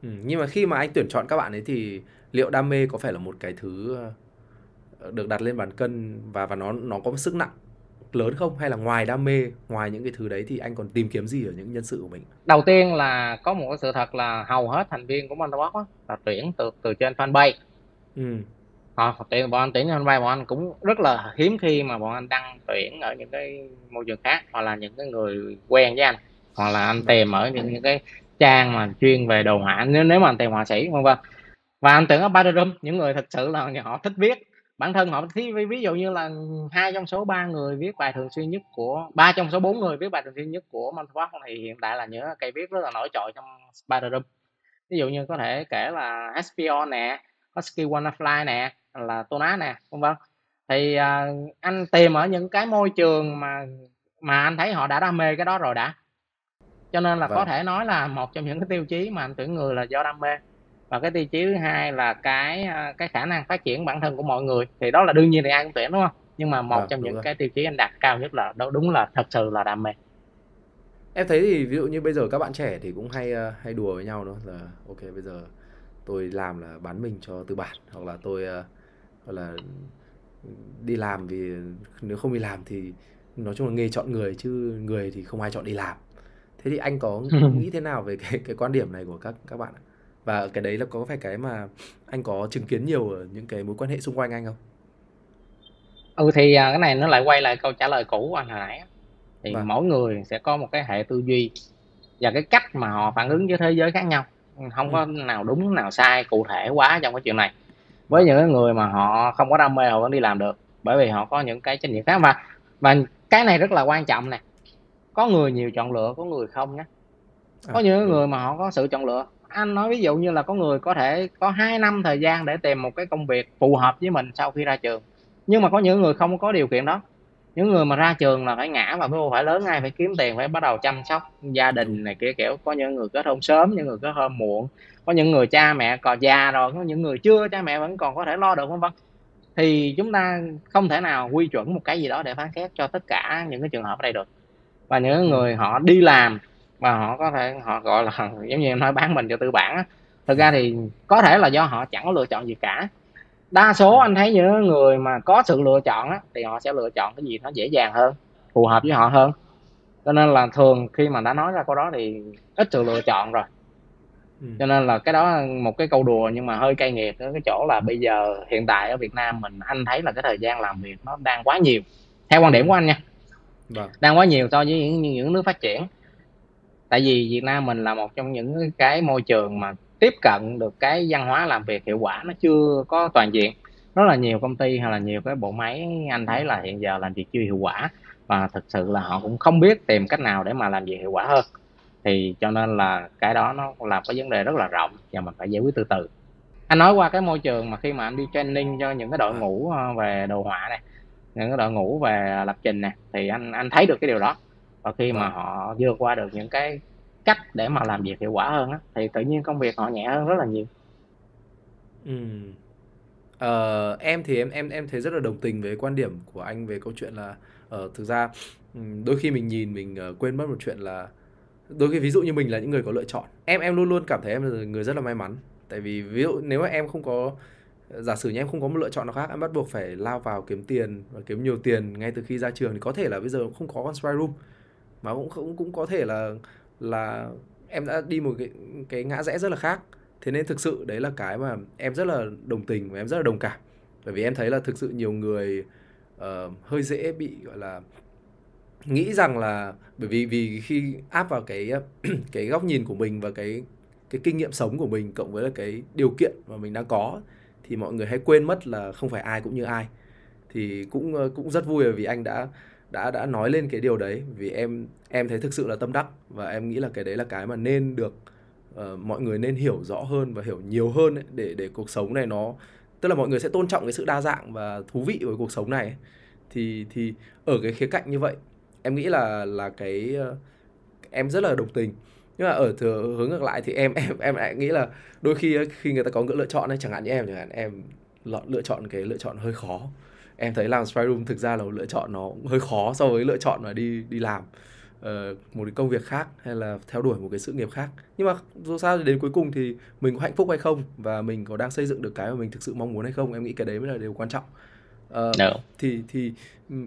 Nhưng mà khi mà anh tuyển chọn các bạn ấy thì liệu đam mê có phải là một cái thứ được đặt lên bàn cân và nó có một sức nặng lớn không? Hay là ngoài đam mê, ngoài những cái thứ đấy thì anh còn tìm kiếm gì ở những nhân sự của mình? Đầu tiên là có một cái sự thật là hầu hết thành viên của Monster Box là tuyển từ trên fanpage. Bọn anh tuyển fanpage, bọn anh cũng rất là hiếm khi mà bọn anh đăng tuyển ở những cái môi trường khác, hoặc là những cái người quen với anh, hoặc là anh tìm ở những cái trang mà chuyên về đồ họa, nếu mà anh tìm họa sĩ vân vân. Và anh tuyển ở Spiderum, những người thật sự là họ thích viết. Bản thân họ, ví dụ như là 2 trong số 3 người viết bài thường xuyên nhất của 3 trong số 4 người viết bài thường xuyên nhất của Monster Box thì hiện tại là những cây viết rất là nổi trội trong Spiderum. Ví dụ như có thể kể là SPO nè, Husky Wannafly nè, là Tona nè, vân vân. Thì anh tìm ở những cái môi trường mà anh thấy họ đã đam mê cái đó rồi đã. Cho nên là có thể nói là một trong những cái tiêu chí mà anh tuyển người là do đam mê. Và cái tiêu chí thứ hai là cái khả năng phát triển bản thân của mọi người, thì đó là đương nhiên thì ai cũng tuyển đúng không? Nhưng mà một trong những cái tiêu chí anh đặt cao nhất là đúng là thật sự là đam mê. Em thấy thì ví dụ như bây giờ các bạn trẻ thì cũng hay đùa với nhau đó là ok, bây giờ tôi làm là bán mình cho tư bản, hoặc là tôi hoặc là đi làm, vì nếu không đi làm thì nói chung là nghề chọn người chứ người thì không ai chọn đi làm. Thế thì anh có nghĩ thế nào về cái quan điểm này của các bạn ạ? Và cái đấy là có phải cái mà anh có chứng kiến nhiều ở những cái mối quan hệ xung quanh anh không? Thì cái này nó lại quay lại câu trả lời cũ của anh hồi nãy. Thì mỗi người sẽ có một cái hệ tư duy và cái cách mà họ phản ứng với thế giới khác nhau. Không có nào đúng nào sai cụ thể quá trong cái chuyện này. Với những người mà họ không có đam mê họ vẫn đi làm được, bởi vì họ có những cái trách nhiệm khác. Và cái này rất là quan trọng nè. Có người nhiều chọn lựa, có người không nhé. Có những người mà họ có sự chọn lựa. Anh nói ví dụ như là có người có thể có 2 năm thời gian để tìm một cái công việc phù hợp với mình sau khi ra trường. Nhưng mà có những người không có điều kiện đó. Những người mà ra trường là phải ngã và phải lớn ngay, phải kiếm tiền, phải bắt đầu chăm sóc gia đình này kia kiểu. Có những người kết hôn sớm, những người kết hôn muộn. Có những người cha mẹ còn già rồi, có những người chưa cha mẹ vẫn còn có thể lo được, vân vân. Thì chúng ta không thể nào quy chuẩn một cái gì đó để phán xét cho tất cả những cái trường hợp ở đây được. Và những người họ đi làm mà họ có thể, họ gọi là giống như em nói bán mình cho tư bản á, thực ra thì có thể là do họ chẳng có lựa chọn gì cả. Đa số anh thấy những người mà có sự lựa chọn á, thì họ sẽ lựa chọn cái gì nó dễ dàng hơn, phù hợp với họ hơn. Cho nên là thường khi mà đã nói ra câu đó thì ít sự lựa chọn rồi. Cho nên là cái đó một cái câu đùa nhưng mà hơi cay nghiệt ở cái chỗ là bây giờ hiện tại ở Việt Nam mình, anh thấy là cái thời gian làm việc nó đang quá nhiều. Theo quan điểm của anh nha, đang quá nhiều so với những nước phát triển. Tại vì Việt Nam mình là một trong những cái môi trường mà tiếp cận được cái văn hóa làm việc hiệu quả nó chưa có toàn diện. Rất là nhiều công ty hay là nhiều cái bộ máy anh thấy là hiện giờ làm việc chưa hiệu quả, và thực sự là họ cũng không biết tìm cách nào để mà làm việc hiệu quả hơn. Thì cho nên là cái đó nó là cái vấn đề rất là rộng và mình phải giải quyết từ từ. Anh nói qua cái môi trường mà khi mà anh đi training cho những cái đội ngũ về đồ họa này, những cái đội ngũ về lập trình này, thì anh thấy được cái điều đó. Và khi mà họ vượt qua được những cái cách để mà làm việc hiệu quả hơn á, thì tự nhiên công việc họ nhẹ hơn rất là nhiều. Em thì em thấy rất là đồng tình với quan điểm của anh về câu chuyện là thực ra đôi khi mình nhìn mình quên mất một chuyện là đôi khi ví dụ như mình là những người có lựa chọn. Em luôn luôn cảm thấy em là người rất là may mắn. Tại vì ví dụ nếu mà em không có, giả sử như em không có một lựa chọn nào khác, em bắt buộc phải lao vào kiếm tiền và kiếm nhiều tiền ngay từ khi ra trường, thì có thể là bây giờ không có con Spiderum, mà cũng có thể là em đã đi một cái ngã rẽ rất là khác. Thế nên thực sự đấy là cái mà em rất là đồng tình và em rất là đồng cảm. Bởi vì em thấy là thực sự nhiều người hơi dễ bị gọi là nghĩ rằng là bởi vì khi áp vào cái góc nhìn của mình và cái kinh nghiệm sống của mình cộng với là cái điều kiện mà mình đang có, thì mọi người hay quên mất là không phải ai cũng như ai. Thì cũng rất vui vì anh đã nói lên cái điều đấy, vì em thấy thực sự là tâm đắc, và em nghĩ là cái đấy là cái mà nên được mọi người nên hiểu rõ hơn và hiểu nhiều hơn ấy, để cuộc sống này nó, tức là mọi người sẽ tôn trọng cái sự đa dạng và thú vị của cuộc sống này ấy. Thì ở cái khía cạnh như vậy em nghĩ là cái em rất là đồng tình. Nhưng mà ở hướng ngược lại thì em lại nghĩ là đôi khi khi người ta có lựa chọn ấy, chẳng hạn như em lựa chọn cái lựa chọn hơi khó. Em thấy làm Spiderum thực ra là lựa chọn nó cũng hơi khó so với lựa chọn mà đi làm một cái công việc khác hay là theo đuổi một cái sự nghiệp khác. Nhưng mà dù sao thì đến cuối cùng thì mình có hạnh phúc hay không, và mình có đang xây dựng được cái mà mình thực sự mong muốn hay không. Em nghĩ cái đấy mới là điều quan trọng. Thì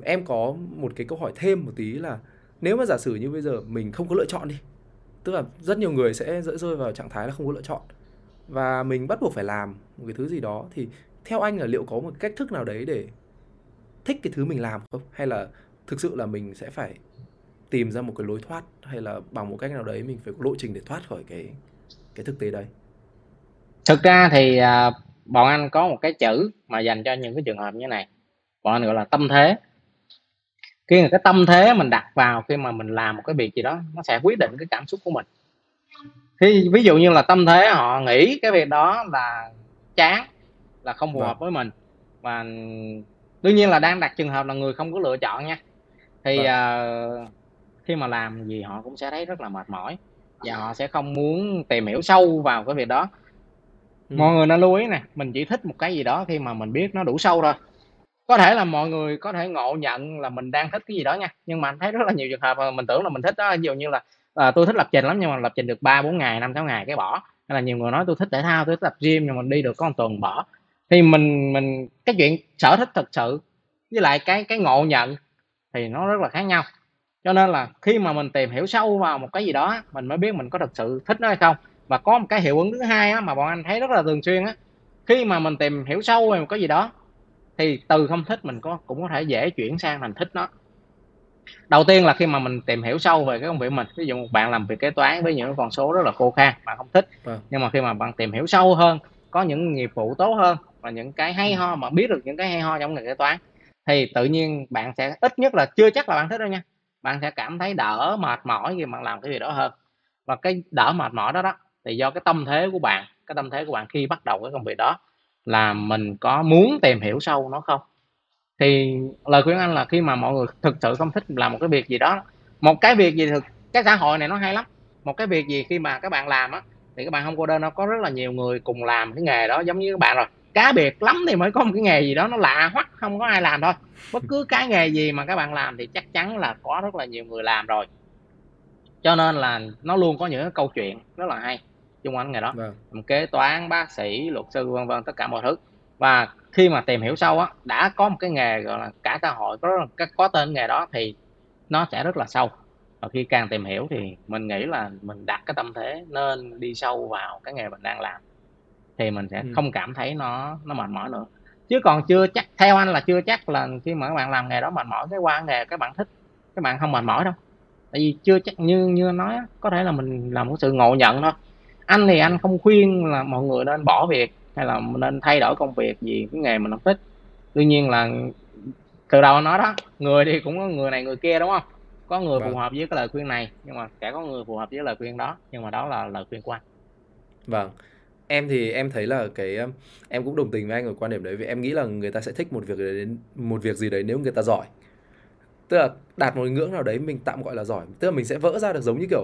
em có một cái câu hỏi thêm một tí là nếu mà giả sử như bây giờ mình không có lựa chọn đi, tức là rất nhiều người sẽ rơi vào trạng thái là không có lựa chọn và mình bắt buộc phải làm một cái thứ gì đó, thì theo anh là liệu có một cách thức nào đấy để thích cái thứ mình làm không? Hay là thực sự là mình sẽ phải tìm ra một cái lối thoát, hay là bằng một cách nào đấy mình phải có lộ trình để thoát khỏi cái thực tế đấy? Thực ra thì bọn anh có một cái chữ mà dành cho những cái trường hợp như này, bọn anh gọi là tâm thế. Khi mà cái tâm thế mình đặt vào khi mà mình làm một cái việc gì đó, nó sẽ quyết định cái cảm xúc của mình. Thì ví dụ như là tâm thế họ nghĩ cái việc đó là chán, là không phù hợp với mình. Và đương nhiên là đang đặt trường hợp là người không có lựa chọn nha, thì khi mà làm gì họ cũng sẽ thấy rất là mệt mỏi và họ sẽ không muốn tìm hiểu sâu vào cái việc đó. Mọi người nên lưu ý nè, mình chỉ thích một cái gì đó khi mà mình biết nó đủ sâu thôi. Có thể là mọi người có thể ngộ nhận là mình đang thích cái gì đó nha, nhưng mà anh thấy rất là nhiều trường hợp mà mình tưởng là mình thích đó. Ví dụ như là tôi thích lập trình lắm, nhưng mà lập trình được 3-4 ngày, 5-6 ngày cái bỏ. Hay là nhiều người nói tôi thích thể thao, tôi thích tập gym, nhưng mà đi được có 1 tuần bỏ. Thì mình cái chuyện sở thích thực sự với lại cái ngộ nhận thì nó rất là khác nhau. Cho nên là khi mà mình tìm hiểu sâu vào một cái gì đó, mình mới biết mình có thực sự thích nó hay không. Và có một cái hiệu ứng thứ hai á, mà bọn anh thấy rất là thường xuyên á, khi mà mình tìm hiểu sâu về một cái gì đó thì từ không thích mình cũng có thể dễ chuyển sang thành thích nó. Đầu tiên là khi mà mình tìm hiểu sâu về cái công việc mình, ví dụ một bạn làm việc kế toán với những con số rất là khô khan, bạn không thích. Nhưng mà khi mà bạn tìm hiểu sâu hơn, có những nghiệp vụ tốt hơn và những cái hay ho, mà biết được những cái hay ho trong ngành kế toán, thì tự nhiên bạn sẽ ít nhất là chưa chắc là bạn thích đâu nha, bạn sẽ cảm thấy đỡ mệt mỏi khi bạn làm cái gì đó hơn. Và cái đỡ mệt mỏi đó thì do cái tâm thế của bạn, cái tâm thế của bạn khi bắt đầu cái công việc đó là mình có muốn tìm hiểu sâu nó không. Thì lời khuyên anh là khi mà mọi người thực sự không thích làm một cái việc gì đó, một cái việc gì, thực cái xã hội này nó hay lắm, một cái việc gì khi mà các bạn làm á thì các bạn không cô đơn, nó có rất là nhiều người cùng làm cái nghề đó giống như các bạn rồi. Cá biệt lắm thì mới có một cái nghề gì đó nó lạ hoắc không có ai làm thôi. Bất cứ cái nghề gì mà các bạn làm thì chắc chắn là có rất là nhiều người làm rồi, cho nên là nó luôn có những cái câu chuyện rất là hay chung quanh nghề đó. Kế toán, bác sĩ, luật sư, vân vân, tất cả mọi thứ. Và khi mà tìm hiểu sâu á, đã có một cái nghề gọi là cả xã hội có tên nghề đó thì nó sẽ rất là sâu. Và khi càng tìm hiểu thì mình nghĩ là mình đặt cái tâm thế nên đi sâu vào cái nghề mình đang làm thì mình sẽ không cảm thấy nó mệt mỏi nữa. Chứ còn chưa chắc, theo anh là chưa chắc là khi mà các bạn làm nghề đó mệt mỏi, cái qua nghề các bạn thích, các bạn không mệt mỏi đâu. Tại vì chưa chắc như nói, có thể là mình làm một sự ngộ nhận thôi. Anh thì anh không khuyên là mọi người nên bỏ việc hay là nên thay đổi công việc gì cái nghề mình không thích. Tuy nhiên là từ đầu anh nói đó, người thì cũng có người này người kia đúng không? Có người phù hợp với cái lời khuyên này, nhưng mà sẽ có người phù hợp với lời khuyên đó. Nhưng mà đó là lời khuyên của anh. Vâng. Em thì em thấy là cái em cũng đồng tình với anh ở quan điểm đấy, vì em nghĩ là người ta sẽ thích một việc gì đấy nếu người ta giỏi. Tức là đạt một ngưỡng nào đấy mình tạm gọi là giỏi, tức là mình sẽ vỡ ra được, giống như kiểu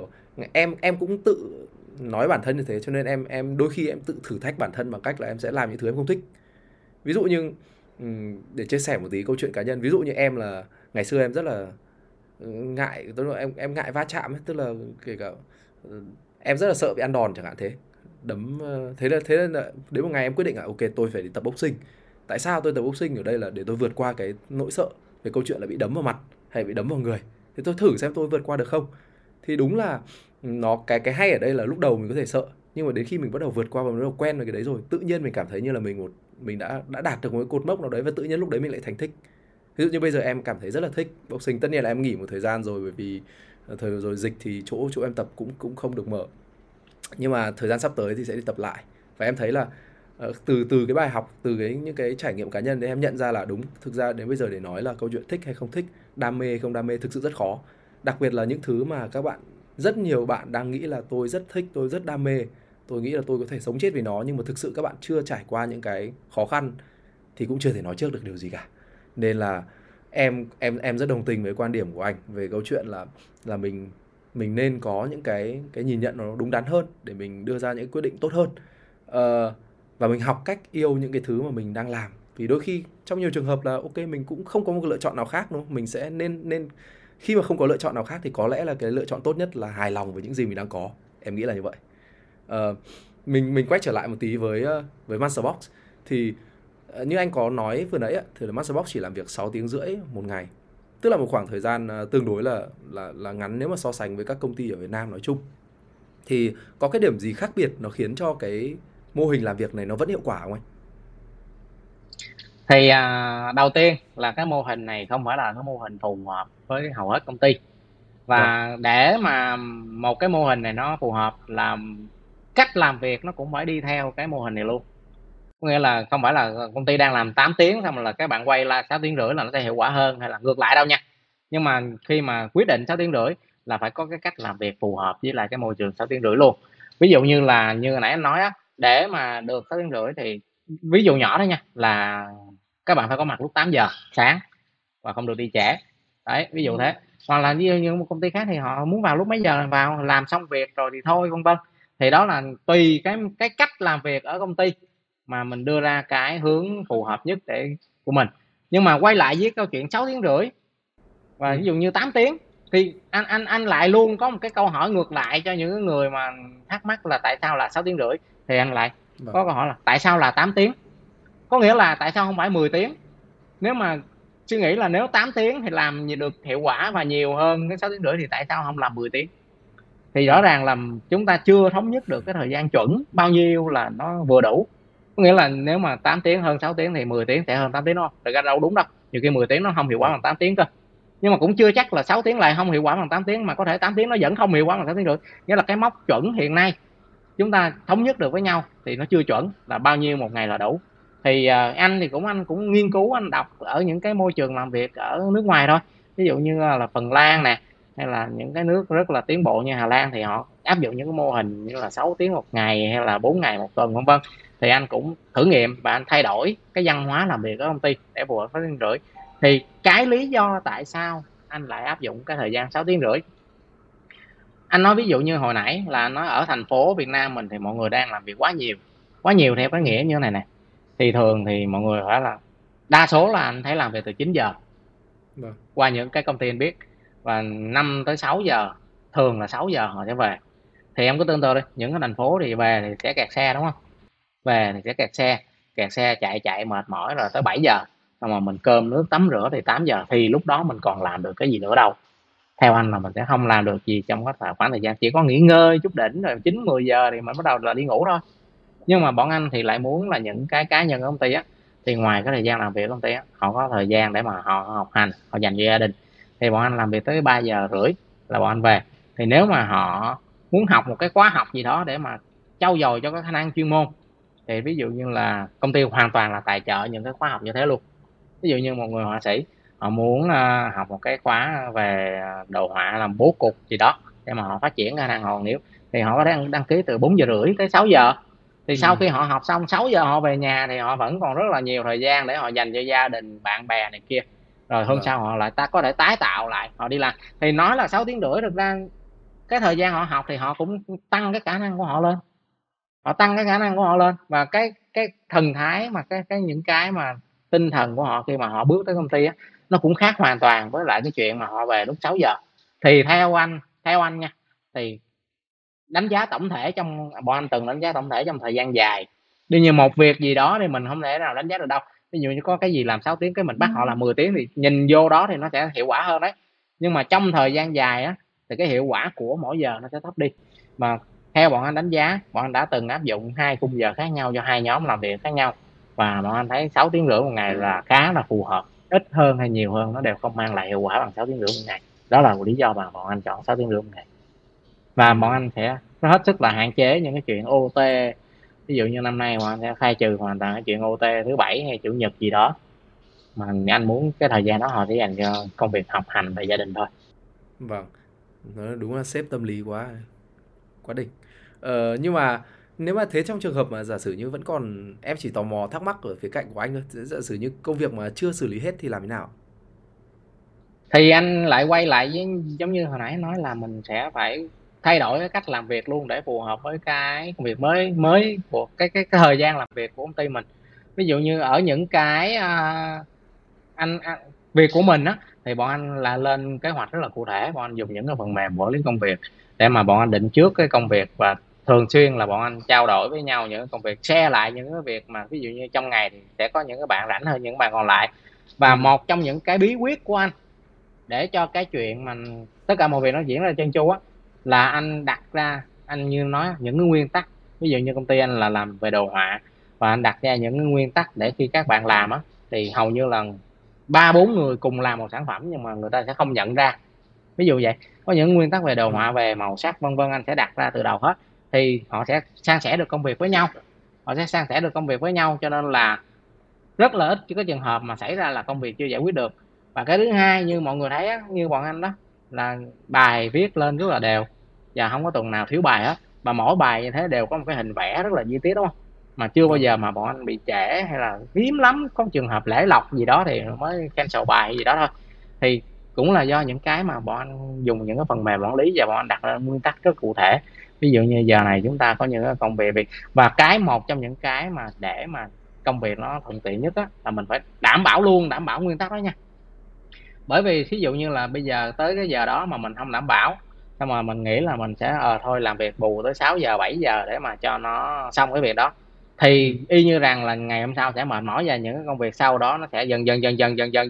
em cũng tự nói bản thân như thế, cho nên em đôi khi em tự thử thách bản thân bằng cách là em sẽ làm những thứ em không thích. Ví dụ như để chia sẻ một tí câu chuyện cá nhân, ví dụ như em là ngày xưa em rất là ngại, em ngại va chạm ấy, tức là kể cả em rất là sợ bị ăn đòn chẳng hạn, thế đấm thế là đến một ngày em quyết định là ok, tôi phải đi tập boxing. Tại sao tôi tập boxing ở đây là để tôi vượt qua cái nỗi sợ về câu chuyện là bị đấm vào mặt hay bị đấm vào người, thì tôi thử xem tôi vượt qua được không. Thì đúng là nó cái hay ở đây là lúc đầu mình có thể sợ, nhưng mà đến khi mình bắt đầu vượt qua và mình bắt đầu quen với cái đấy rồi, tự nhiên mình cảm thấy như là mình đã đạt được một cái cột mốc nào đấy, và tự nhiên lúc đấy mình lại thành thích. Ví dụ như bây giờ em cảm thấy rất là thích boxing. Tất nhiên là em nghỉ một thời gian rồi, bởi vì thời vừa rồi dịch thì chỗ em tập cũng không được mở, nhưng mà thời gian sắp tới thì sẽ đi tập lại. Và em thấy là từ cái bài học, từ những cái trải nghiệm cá nhân đấy, em nhận ra là đúng, thực ra đến bây giờ để nói là câu chuyện thích hay không thích, đam mê hay không đam mê thực sự rất khó. Đặc biệt là những thứ mà các bạn, rất nhiều bạn đang nghĩ là tôi rất thích, tôi rất đam mê, tôi nghĩ là tôi có thể sống chết vì nó, nhưng mà thực sự các bạn chưa trải qua những cái khó khăn thì cũng chưa thể nói trước được điều gì cả. Nên là em rất đồng tình với quan điểm của anh về câu chuyện là mình nên có những cái nhìn nhận nó đúng đắn hơn để mình đưa ra những quyết định tốt hơn. Và mình học cách yêu những cái thứ mà mình đang làm. Vì đôi khi trong nhiều trường hợp là ok, mình cũng không có một lựa chọn nào khác, đúng không? Mình sẽ nên khi mà không có lựa chọn nào khác thì có lẽ là cái lựa chọn tốt nhất là hài lòng với những gì mình đang có. Em nghĩ là như vậy. Mình quay trở lại một tí với Monster Box. Thì như anh có nói vừa nãy thì là Monster Box chỉ làm việc 6 tiếng rưỡi một ngày. Tức là một khoảng thời gian tương đối là ngắn nếu mà so sánh với các công ty ở Việt Nam nói chung. Thì có cái điểm gì khác biệt nó khiến cho cái mô hình làm việc này nó vẫn hiệu quả không anh? Thì đầu tiên là cái mô hình này không phải là cái mô hình phù hợp với hầu hết công ty. Và để mà một cái mô hình này nó phù hợp là cách làm việc nó cũng phải đi theo cái mô hình này luôn. Có nghĩa là không phải là công ty đang làm 8 tiếng xong là các bạn quay lại 6 tiếng rưỡi là nó sẽ hiệu quả hơn, hay là ngược lại đâu nha. Nhưng mà khi mà quyết định 6 tiếng rưỡi là phải có cái cách làm việc phù hợp với lại cái môi trường 6 tiếng rưỡi luôn. Ví dụ như là như nãy em nói á, để mà được 6 tiếng rưỡi thì ví dụ nhỏ đó nha, là các bạn phải có mặt lúc 8 giờ sáng và không được đi trễ. Đấy, ví dụ thế. Hoặc là như một công ty khác thì họ muốn vào lúc mấy giờ vào, làm xong việc rồi thì thôi, vân vân. Thì đó là tùy cái cách làm việc ở công ty mà mình đưa ra cái hướng phù hợp nhất để của mình. Nhưng mà quay lại với câu chuyện 6 tiếng rưỡi và ví dụ như 8 tiếng thì anh lại luôn có một cái câu hỏi ngược lại cho những người mà thắc mắc là tại sao là 6 tiếng rưỡi, thì anh lại có câu hỏi là tại sao là 8 tiếng? Có nghĩa là tại sao không phải 10 tiếng? Nếu mà suy nghĩ là nếu 8 tiếng thì làm được hiệu quả và nhiều hơn cái 6 tiếng rưỡi thì tại sao không làm 10 tiếng? Thì rõ ràng là chúng ta chưa thống nhất được cái thời gian chuẩn bao nhiêu là nó vừa đủ. Có nghĩa là nếu mà 8 tiếng hơn 6 tiếng thì 10 tiếng sẽ hơn 8 tiếng đúng không? Thực ra đâu đúng đâu. Nhiều khi 10 tiếng nó không hiệu quả bằng 8 tiếng cơ. Nhưng mà cũng chưa chắc là 6 tiếng lại không hiệu quả bằng 8 tiếng, mà có thể 8 tiếng nó vẫn không hiệu quả bằng 6 tiếng rưỡi. Nghĩa là cái mốc chuẩn hiện nay chúng ta thống nhất được với nhau thì nó chưa chuẩn là bao nhiêu một ngày là đủ. Thì anh cũng nghiên cứu, anh đọc ở những cái môi trường làm việc ở nước ngoài thôi. Ví dụ như là Phần Lan nè, hay là những cái nước rất là tiến bộ như Hà Lan thì họ áp dụng những cái mô hình như là 6 tiếng một ngày hay là 4 ngày một tuần vân vân, thì anh cũng thử nghiệm và anh thay đổi cái văn hóa làm việc ở công ty để phù hợp với tiếng rưỡi. Thì cái lý do tại sao anh lại áp dụng cái thời gian 6 tiếng rưỡi, anh nói ví dụ như hồi nãy là nó ở thành phố Việt Nam mình thì mọi người đang làm việc quá nhiều theo cái nghĩa như thế này nè, thì thường thì mọi người phải là đa số là anh thấy làm việc từ 9 giờ qua những cái công ty anh biết, và 5 tới 6 giờ, thường là 6 giờ họ sẽ về. Thì em cứ tương tự đi, những cái thành phố thì về thì sẽ kẹt xe đúng không, về thì sẽ kẹt xe chạy mệt mỏi rồi tới 7 giờ xong mà mình cơm nước tắm rửa thì 8 giờ, thì lúc đó mình còn làm được cái gì nữa đâu. Theo anh là mình sẽ không làm được gì trong cái khoảng thời gian, chỉ có nghỉ ngơi chút đỉnh rồi 9-10 giờ thì mình bắt đầu là đi ngủ thôi. Nhưng mà bọn anh thì lại muốn là những cái cá nhân ở công ty á, thì ngoài cái thời gian làm việc ở công ty á, họ có thời gian để mà họ học hành, họ dành cho gia đình. Thì bọn anh làm việc tới 3 giờ rưỡi là bọn anh về. Thì nếu mà họ muốn học một cái khóa học gì đó để mà trau dồi cho cái khả năng chuyên môn, thì ví dụ như là công ty hoàn toàn là tài trợ những cái khóa học như thế luôn. Ví dụ như một người họa sĩ, họ muốn học một cái khóa về đồ họa, làm bố cục gì đó để mà họ phát triển khả năng họ hiểu, thì họ có thể đăng ký từ 4 giờ rưỡi tới 6 giờ. Thì sau khi họ học xong 6 giờ họ về nhà thì họ vẫn còn rất là nhiều thời gian để họ dành cho gia đình, bạn bè này kia. Rồi hôm sau họ lại có thể tái tạo lại, họ đi làm. Thì nói là 6 tiếng rưỡi, thực ra cái thời gian họ học thì họ cũng tăng cái khả năng của họ lên. Họ tăng cái khả năng của họ lên, và cái thần thái mà cái những cái mà tinh thần của họ khi mà họ bước tới công ty á, nó cũng khác hoàn toàn với lại cái chuyện mà họ về lúc 6 giờ. Thì theo anh nha, thì đánh giá tổng thể trong bọn anh từng đánh giá tổng thể trong thời gian dài. Đương nhiên một việc gì đó thì mình không thể nào đánh giá được đâu. Ví dụ như có cái gì làm 6 tiếng cái mình bắt họ làm 10 tiếng thì nhìn vô đó thì nó sẽ hiệu quả hơn đấy. Nhưng mà trong thời gian dài á thì cái hiệu quả của mỗi giờ nó sẽ thấp đi. Mà theo bọn anh đánh giá, bọn anh đã từng áp dụng 2 khung giờ khác nhau cho 2 nhóm làm việc khác nhau, và bọn anh thấy 6 tiếng rưỡi một ngày là khá là phù hợp. Ít hơn hay nhiều hơn nó đều không mang lại hiệu quả bằng 6 tiếng rưỡi một ngày. Đó là một lý do mà bọn anh chọn 6 tiếng rưỡi một ngày. Và bọn anh sẽ hết sức là hạn chế những cái chuyện OT. Ví dụ như năm nay bọn anh sẽ khai trừ hoàn toàn cái chuyện OT thứ Bảy hay Chủ Nhật gì đó, mà anh muốn cái thời gian đó họ sẽ dành cho công việc học hành và gia đình thôi. Vâng, đúng là sếp tâm lý quá đỉnh. Nhưng mà nếu mà thế, trong trường hợp mà giả sử như vẫn còn, em chỉ tò mò thắc mắc ở phía cạnh của anh thôi, giả sử như công việc mà chưa xử lý hết thì làm thế nào? Thì anh lại quay lại với giống như hồi nãy nói là mình sẽ phải thay đổi cái cách làm việc luôn để phù hợp với cái công việc mới của cái thời gian làm việc của công ty mình. Ví dụ như ở những cái việc của mình á, thì bọn anh là lên kế hoạch rất là cụ thể. Bọn anh dùng những cái phần mềm quản lý công việc để mà bọn anh định trước cái công việc, và thường xuyên là bọn anh trao đổi với nhau những công việc, share lại những cái việc mà ví dụ như trong ngày thì sẽ có những cái bạn rảnh hơn những bạn còn lại. Và một trong những cái bí quyết của anh để cho cái chuyện mà tất cả mọi việc nó diễn ra chân chu á, là anh đặt ra, anh như nói những cái nguyên tắc. Ví dụ như công ty anh là làm về đồ họa, và anh đặt ra những cái nguyên tắc để khi các bạn làm á, thì hầu như là 3-4 người cùng làm một sản phẩm nhưng mà người ta sẽ không nhận ra, ví dụ vậy. Có những nguyên tắc về đồ họa, về màu sắc vân vân, anh sẽ đặt ra từ đầu hết, thì họ sẽ san sẻ được công việc với nhau. Cho nên là rất là ít cái trường hợp mà xảy ra là công việc chưa giải quyết được. Và cái thứ hai, như mọi người thấy á, như bọn anh đó, là bài viết lên rất là đều và không có tuần nào thiếu bài hết, và mỗi bài như thế đều có một cái hình vẽ rất là chi tiết, đúng không? Mà chưa bao giờ mà bọn anh bị trễ hay là hiếm lắm có trường hợp lễ lọc gì đó thì mới cancel bài gì đó thôi. Thì cũng là do những cái mà bọn anh dùng những cái phần mềm quản lý và bọn anh đặt ra nguyên tắc rất cụ thể. Ví dụ như giờ này chúng ta có những công việc, và cái một trong những cái mà để mà công việc nó thuận tiện nhất á, là mình phải đảm bảo nguyên tắc đó nha. Bởi vì thí dụ như là bây giờ tới cái giờ đó mà mình không đảm bảo, xong rồi mình nghĩ là mình sẽ thôi làm việc bù tới 6 giờ 7 giờ để mà cho nó xong cái việc đó, thì y như rằng là ngày hôm sau sẽ mệt mỏi, và những cái công việc sau đó nó sẽ dần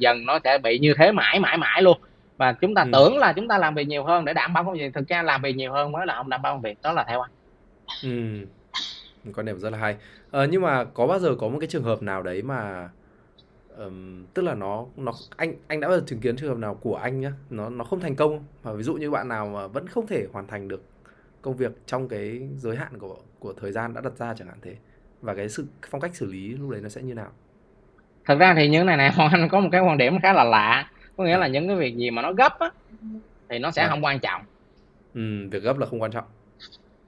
dần nó sẽ bị như thế mãi luôn. Và chúng ta tưởng là chúng ta làm việc nhiều hơn để đảm bảo công việc, thực ra làm việc nhiều hơn mới là không đảm bảo công việc. Đó là theo anh. Quan điểm rất là hay. Nhưng mà có bao giờ có một cái trường hợp nào đấy mà tức là anh đã bao giờ chứng kiến trường hợp nào của anh nhá, nó không thành công, và ví dụ như bạn nào mà vẫn không thể hoàn thành được công việc trong cái giới hạn của thời gian đã đặt ra chẳng hạn thế, và cái phong cách xử lý lúc đấy nó sẽ như nào? Thật ra thì như thế này nè, anh có một cái quan điểm khá là lạ, có nghĩa là những cái việc gì mà nó gấp á thì nó sẽ không quan trọng. Việc gấp là không quan trọng.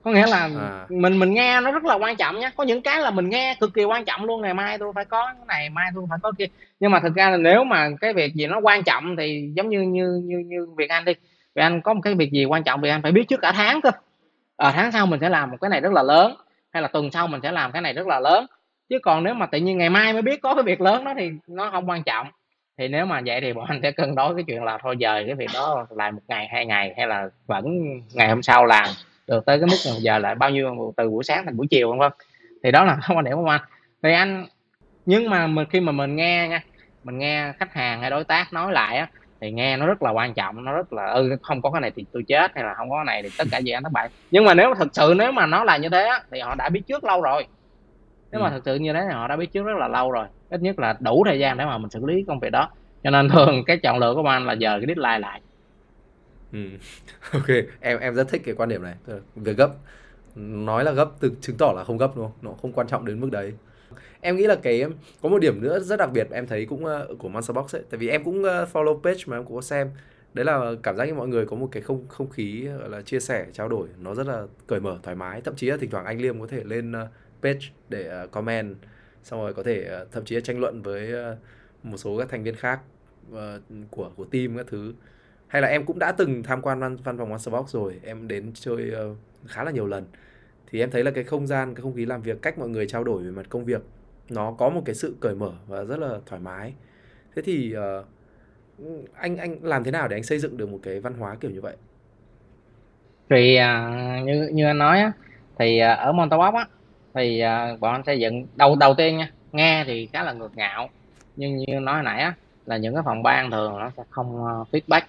Có nghĩa là mình nghe nó rất là quan trọng nhé. Có những cái là mình nghe cực kỳ quan trọng luôn, ngày mai tôi phải có cái này, mai tôi phải có kia. Nhưng mà thực ra là nếu mà cái việc gì nó quan trọng thì giống như như Việt Anh đi, Việt Anh có một cái việc gì quan trọng Việt Anh phải biết trước cả tháng cơ. Tháng sau mình sẽ làm một cái này rất là lớn, hay là tuần sau mình sẽ làm cái này rất là lớn. Chứ còn nếu mà tự nhiên ngày mai mới biết có cái việc lớn đó thì nó không quan trọng. Thì nếu mà vậy thì bọn anh sẽ cân đối cái chuyện là thôi dời cái việc đó lại một ngày, hai ngày, hay là vẫn ngày hôm sau làm được tới cái mức một giờ, lại bao nhiêu từ buổi sáng thành buổi chiều, không? Thì đó là quan điểm của anh. Thì anh, nhưng mà khi mà mình nghe nha, mình nghe khách hàng hay đối tác nói lại á, thì nghe nó rất là quan trọng, nó rất là không có cái này thì tôi chết, hay là không có cái này thì tất cả gì anh thất bại. Nhưng mà nếu thực sự nếu mà nó là như thế á, thì họ đã biết trước lâu rồi. Nếu mà thực sự như thế thì họ đã biết trước rất là lâu rồi, ít nhất là đủ thời gian để mà mình xử lý công việc đó. Cho nên thường cái chọn lựa của anh là giờ cái deadline lại. Ok, em rất thích cái quan điểm này. Việc gấp, nói là gấp từ chứng tỏ là không gấp đúng không? Nó không quan trọng đến mức đấy. Em nghĩ là cái có một điểm nữa rất đặc biệt em thấy cũng của Monster Box ấy, tại vì em cũng follow page mà em cũng có xem. Đấy là cảm giác như mọi người có một cái không khí gọi là chia sẻ, trao đổi nó rất là cởi mở, thoải mái. Thậm chí là thỉnh thoảng anh Liêm có thể lên page để comment, xong rồi có thể thậm chí là tranh luận với một số các thành viên khác của team các thứ. Hay là em cũng đã từng tham quan văn phòng Monster Box rồi, em đến chơi khá là nhiều lần. Thì em thấy là cái không gian, cái không khí làm việc, cách mọi người trao đổi về mặt công việc, nó có một cái sự cởi mở và rất là thoải mái. Thế thì anh làm thế nào để anh xây dựng được một cái văn hóa kiểu như vậy? Thì như anh nói á, thì ở Monster Box á, thì bọn anh xây dựng đầu tiên nha, nghe thì khá là ngược ngạo. Nhưng như nói nãy á, là những cái phòng ban thường nó sẽ không feedback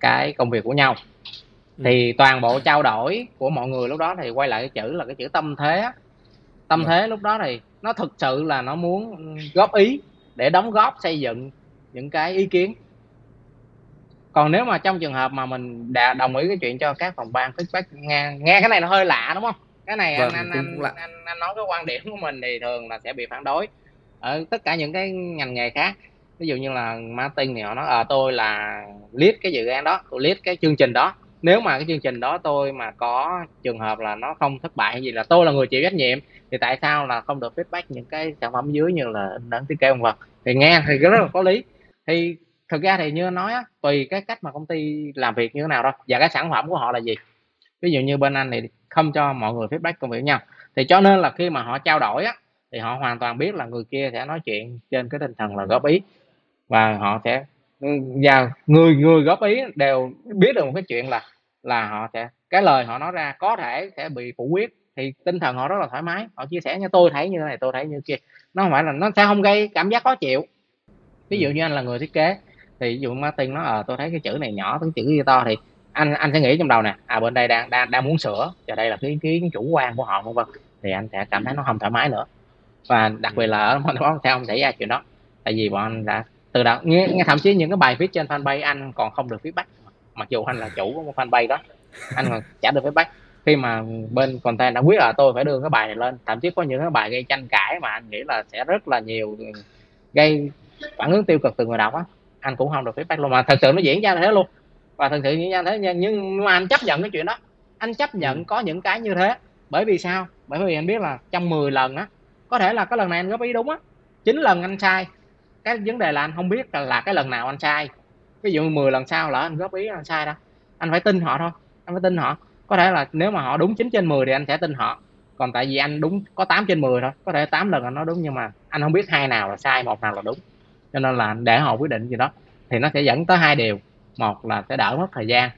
cái công việc của nhau. Thì toàn bộ trao đổi của mọi người lúc đó thì quay lại cái chữ là cái chữ tâm thế á. Tâm thế lúc đó thì nó thực sự là nó muốn góp ý để đóng góp xây dựng những cái ý kiến. Còn nếu mà trong trường hợp mà mình đã đồng ý cái chuyện cho các phòng ban feedback, nghe cái này nó hơi lạ đúng không? Cái này vâng, anh nói cái quan điểm của mình thì thường là sẽ bị phản đối ở tất cả những cái ngành nghề khác. Ví dụ như là marketing thì họ nói tôi là lead cái dự án đó, tôi lead cái chương trình đó. Nếu mà cái chương trình đó tôi mà có trường hợp là nó không thất bại hay gì là tôi là người chịu trách nhiệm, thì tại sao là không được feedback những cái sản phẩm dưới như là nâng thiết kế vân vân. Thì nghe thì rất là có lý. Thì thực ra thì như nói á, tùy cái cách mà công ty làm việc như thế nào đó và cái sản phẩm của họ là gì. Ví dụ như bên anh thì không cho mọi người feedback công việc nhau, thì cho nên là khi mà họ trao đổi á, thì họ hoàn toàn biết là người kia sẽ nói chuyện trên cái tinh thần là góp ý, và họ sẽ người góp ý đều biết được một cái chuyện là họ sẽ cái lời họ nói ra có thể sẽ bị phủ quyết. Thì tinh thần họ rất là thoải mái, họ chia sẻ như tôi thấy như thế này, tôi thấy như kia, nó không phải là nó sẽ không gây cảm giác khó chịu. Ví dụ như anh là người thiết kế thì ví dụ Martin nói tôi thấy cái chữ này nhỏ, cái chữ kia to, thì anh sẽ nghĩ trong đầu nè, bên đây đang muốn sửa, và đây là cái ý kiến chủ quan của họ vân vân, thì anh sẽ cảm thấy nó không thoải mái nữa. Và đặc biệt là ở Monster Box sẽ không xảy ra chuyện đó, tại vì bọn anh đã từ đầu, thậm chí những cái bài viết trên fanpage anh còn không được feedback, mặc dù anh là chủ của một fanpage đó, anh còn chả được feedback. Khi mà bên content đã quyết là tôi phải đưa cái bài này lên, thậm chí có những cái bài gây tranh cãi mà anh nghĩ là sẽ rất là nhiều gây phản ứng tiêu cực từ người đọc á, anh cũng không được feedback luôn, mà thật sự nó diễn ra thế luôn. Và thực sự như anh thấy, nhưng mà anh chấp nhận cái chuyện đó, anh chấp nhận có những cái như thế. Bởi vì sao? Bởi vì anh biết là trong 10 lần á, có thể là cái lần này anh góp ý đúng á, 9 lần anh sai. Cái vấn đề là anh không biết là cái lần nào anh sai. Ví dụ 10 lần sau là anh góp ý anh sai đâu, anh phải tin họ thôi, anh phải tin họ. Có thể là nếu mà họ đúng 9 trên 10 thì anh sẽ tin họ, còn tại vì anh đúng có 8 trên 10 thôi, có thể 8 lần anh nói đúng nhưng mà anh không biết hai nào là sai, một nào là đúng. Cho nên là để họ quyết định gì đó thì nó sẽ dẫn tới hai điều. Một là sẽ đỡ mất thời gian.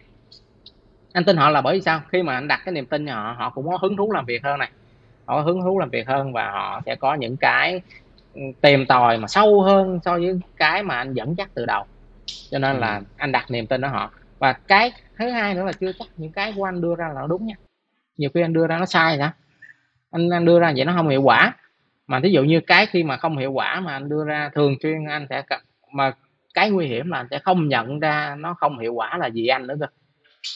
Anh tin họ là bởi vì sao? Khi mà anh đặt cái niềm tin cho họ, họ cũng có hứng thú làm việc hơn này, họ có hứng thú làm việc hơn, và họ sẽ có những cái tìm tòi mà sâu hơn so với cái mà anh dẫn dắt từ đầu. Cho nên là anh đặt niềm tin ở họ. Và cái thứ hai nữa là chưa chắc những cái của anh đưa ra là nó đúng nha, nhiều khi anh đưa ra nó sai hả? Anh đưa ra vậy nó không hiệu quả. Mà ví dụ như cái khi mà không hiệu quả mà anh đưa ra thường xuyên, anh sẽ mà cái nguy hiểm là anh sẽ không nhận ra nó không hiệu quả là gì anh nữa cơ.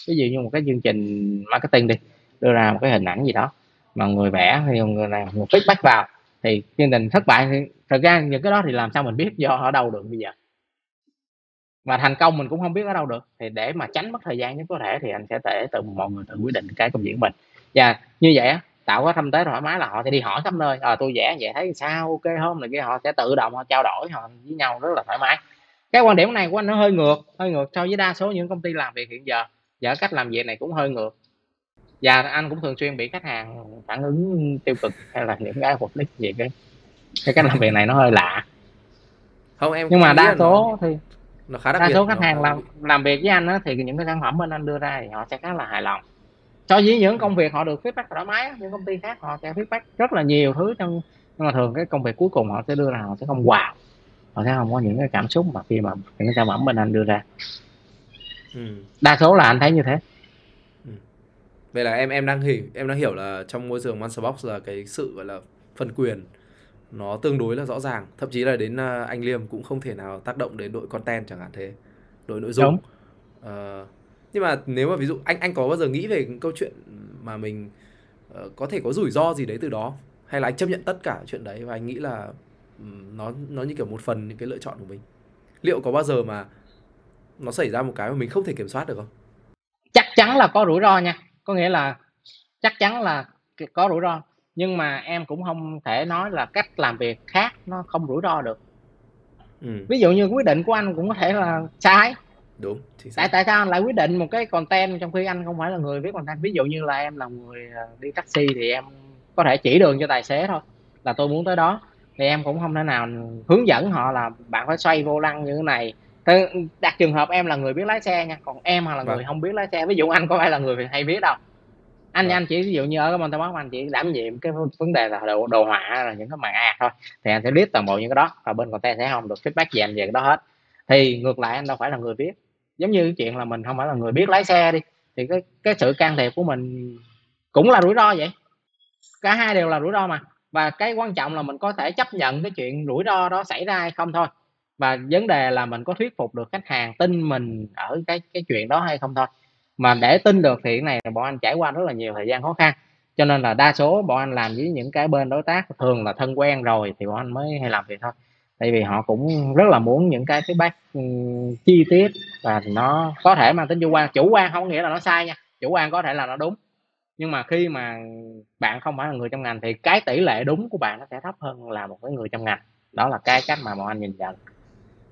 Ví dụ như một cái chương trình marketing đi, đưa ra một cái hình ảnh gì đó mà người vẽ thì người này một feedback vào thì chương trình thất bại, thì thật ra những cái đó thì làm sao mình biết do ở đâu được bây giờ. mà thành công mình cũng không biết ở đâu được, thì để mà tránh mất thời gian nhất có thể thì anh sẽ để từ mọi người tự quyết định cái công việc của mình. Và như vậy á, tạo có tâm thế thoải mái là họ sẽ đi hỏi khắp nơi, tôi vẽ vậy thấy sao, ok hôm này kia, họ sẽ tự động họ trao đổi họ với nhau rất là thoải mái. Cái quan điểm này của anh nó hơi ngược so với đa số những công ty làm việc hiện giờ, và cách làm việc này cũng hơi ngược. Và anh cũng thường xuyên bị khách hàng phản ứng tiêu cực hay là những cái hoạt động gì cái cách làm việc này nó hơi lạ. Không em, nhưng mà đa số thì nó khá đặc biệt. Đa số khách hàng làm việc với anh á, thì những cái sản phẩm bên anh đưa ra thì họ sẽ khá là hài lòng. So với những công việc họ được feedback thoải mái, những công ty khác họ sẽ feedback rất là nhiều thứ, nhưng mà thường cái công việc cuối cùng họ sẽ đưa ra họ sẽ không wow, họ sẽ không có những cái cảm xúc mà khi mà những cái sản phẩm bên anh đưa ra. Đa số là anh thấy như thế. Vậy là em đang hiểu là trong môi trường Monster Box là cái sự gọi là phân quyền nó tương đối là rõ ràng, thậm chí là đến anh Liêm cũng không thể nào tác động đến đội content chẳng hạn, thế đội nội dung. Nhưng mà nếu mà ví dụ anh có bao giờ nghĩ về câu chuyện mà mình có thể có rủi ro gì đấy từ đó, hay là anh chấp nhận tất cả chuyện đấy và anh nghĩ là nó như kiểu một phần những cái lựa chọn của mình? Liệu có bao giờ mà nó xảy ra một cái mà mình không thể kiểm soát được không? Chắc chắn là có rủi ro nha, có nghĩa là chắc chắn là có rủi ro, nhưng mà em cũng không thể nói là cách làm việc khác nó không rủi ro được. Ví dụ như quyết định của anh cũng có thể là sai. Đúng. Tại sao anh lại quyết định một cái content trong khi anh không phải là người viết content? Ví dụ như là em là người đi taxi thì em có thể chỉ đường cho tài xế thôi, là tôi muốn tới đó, thì em cũng không thể nào hướng dẫn họ là bạn phải xoay vô lăng như thế này. Đặt trường hợp em là người biết lái xe nha, còn em là người không biết lái xe. Ví dụ anh có phải là người hay biết đâu. Anh chỉ ví dụ như ở cái Monster Box anh chỉ đảm nhiệm cái vấn đề là đồ họa là những cái màn ạc thôi, thì anh sẽ biết toàn bộ những cái đó, và bên content sẽ không được feedback gì anh về cái đó hết. Thì ngược lại anh đâu phải là người biết, giống như cái chuyện là mình không phải là người biết lái xe đi, thì cái sự can thiệp của mình cũng là rủi ro vậy. Cả hai đều là rủi ro mà, và cái quan trọng là mình có thể chấp nhận cái chuyện rủi ro đó xảy ra hay không thôi, và vấn đề là mình có thuyết phục được khách hàng tin mình ở cái chuyện đó hay không thôi. Mà để tin được thì cái này bọn anh trải qua rất là nhiều thời gian khó khăn, cho nên là đa số bọn anh làm với những cái bên đối tác thường là thân quen rồi thì bọn anh mới hay làm việc thôi, tại vì họ cũng rất là muốn những cái feedback chi tiết và nó có thể mang tính chủ quan. Chủ quan không nghĩa là nó sai nha, chủ quan có thể là nó đúng, nhưng mà khi mà bạn không phải là người trong ngành thì cái tỷ lệ đúng của bạn nó sẽ thấp hơn là một cái người trong ngành. Đó là cái cách mà bọn anh nhìn nhận,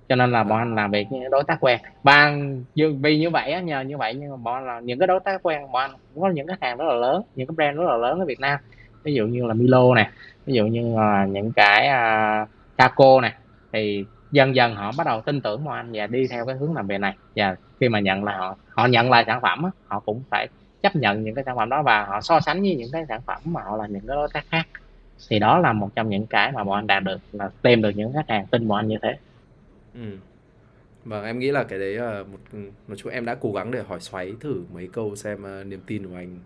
cho nên là bọn anh làm việc với đối tác quen, và vì như vậy, nhờ như vậy, nhưng mà bọn là những cái đối tác quen, bọn anh cũng có những cái hàng rất là lớn, những cái brand rất là lớn ở Việt Nam, ví dụ như là Milo nè, ví dụ như là những cái Kako nè, thì dần dần họ bắt đầu tin tưởng bọn anh và đi theo cái hướng làm việc này. Và khi mà nhận là họ nhận lại sản phẩm, họ cũng phải chấp nhận những cái sản phẩm đó và họ so sánh với những cái sản phẩm mà họ là những cái đối tác khác. Thì đó là một trong những cái mà bọn anh đạt được, là tìm được những khách hàng tin bọn anh như thế. Và em nghĩ là cái đấy là nói chung em đã cố gắng để hỏi xoáy thử mấy câu xem niềm tin của anh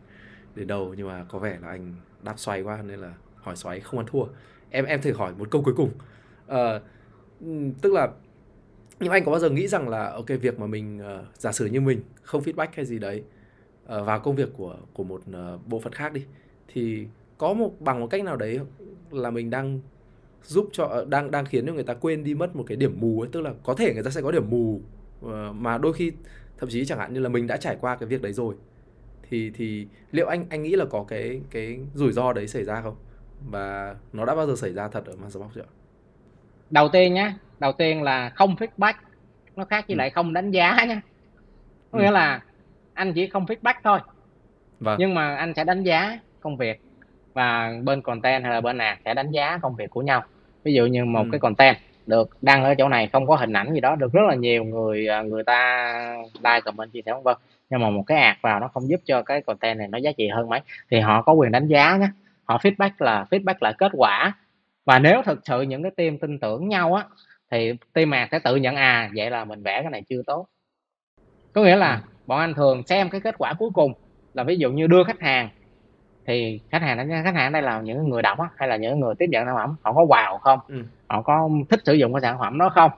đến đâu, nhưng mà có vẻ là anh đáp xoáy quá nên là hỏi xoáy không ăn thua. Em thử hỏi một câu cuối cùng, tức là nhưng anh có bao giờ nghĩ rằng là ok, việc mà mình giả sử như mình không feedback hay gì đấy vào công việc của một bộ phận khác đi, thì có bằng một cách nào đấy là mình đang giúp cho đang khiến cho người ta quên đi mất một cái điểm mù ấy, tức là có thể người ta sẽ có điểm mù mà đôi khi thậm chí chẳng hạn như là mình đã trải qua cái việc đấy rồi, thì liệu anh nghĩ là có cái rủi ro đấy xảy ra không, và nó đã bao giờ xảy ra thật ở Monster Box chưa? Đầu tiên là không feedback nó khác với lại không đánh giá nha, có nghĩa là anh chỉ không feedback thôi, nhưng mà anh sẽ đánh giá công việc, và bên content hay là bên nào sẽ đánh giá công việc của nhau. Ví dụ như một cái content được đăng ở chỗ này không có hình ảnh gì đó, được rất là nhiều người ta like, comment, chia sẻ vân vân, nhưng mà một cái ad vào nó không giúp cho cái content này nó giá trị hơn mấy, thì họ có quyền đánh giá nhé, họ feedback lại kết quả. Và nếu thực sự những cái team tin tưởng nhau á, thì team ad sẽ tự nhận vậy là mình vẽ cái này chưa tốt. Có nghĩa là bọn anh thường xem cái kết quả cuối cùng, là ví dụ như đưa khách hàng, thì khách hàng ở đây là những người đọc hay là những người tiếp nhận sản phẩm, họ có wow không, họ có thích sử dụng cái sản phẩm đó không.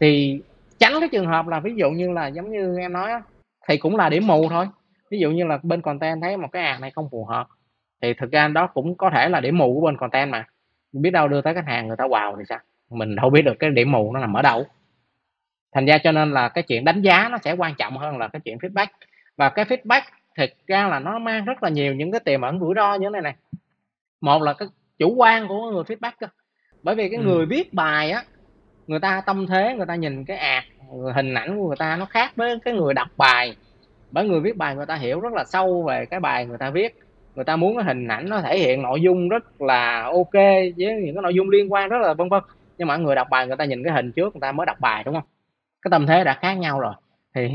Thì tránh cái trường hợp là ví dụ như là giống như em nói đó, thì cũng là điểm mù thôi. Ví dụ như là bên content thấy một cái ad này không phù hợp, thì thực ra đó cũng có thể là điểm mù của bên content mà, biết đâu đưa tới khách hàng người ta wow thì sao, mình đâu biết được cái điểm mù nó nằm ở đâu. Thành ra cho nên là cái chuyện đánh giá nó sẽ quan trọng hơn là cái chuyện feedback. Và cái feedback thực ra là nó mang rất là nhiều những cái tiềm ẩn rủi ro như thế này. Một là cái chủ quan của người feedback cơ. Bởi vì cái người viết bài á, người ta tâm thế, người ta nhìn cái hình ảnh của người ta nó khác với cái người đọc bài. Bởi người viết bài người ta hiểu rất là sâu về cái bài người ta viết. Người ta muốn cái hình ảnh nó thể hiện nội dung rất là ok với những cái nội dung liên quan rất là vân vân. Nhưng mà người đọc bài người ta nhìn cái hình trước người ta mới đọc bài, đúng không? Cái tâm thế đã khác nhau rồi. Thì